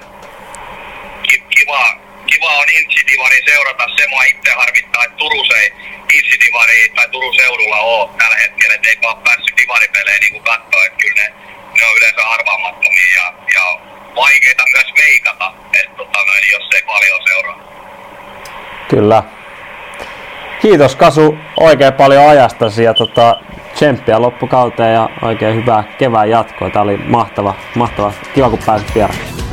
kiva, kiva on Insidivari seurata. Se mua itse harmittaa, että Turus ei Insidivari tai Turun seudulla ole tällä hetkellä, et eipä ole päässyt divaripeleihin niinku katsoa, että kyllä ne, ne on yleensä arvaamattomia ja, ja vaikeita myös veikata, että tota, jos ei paljon seuraa. Kyllä. Kiitos Kasu oikein paljon ajastasi ja tota, tsemppiä loppukauteen ja oikein hyvää kevään jatkoa. Tämä oli mahtava, mahtava. Kiva kun pääsit vieraan.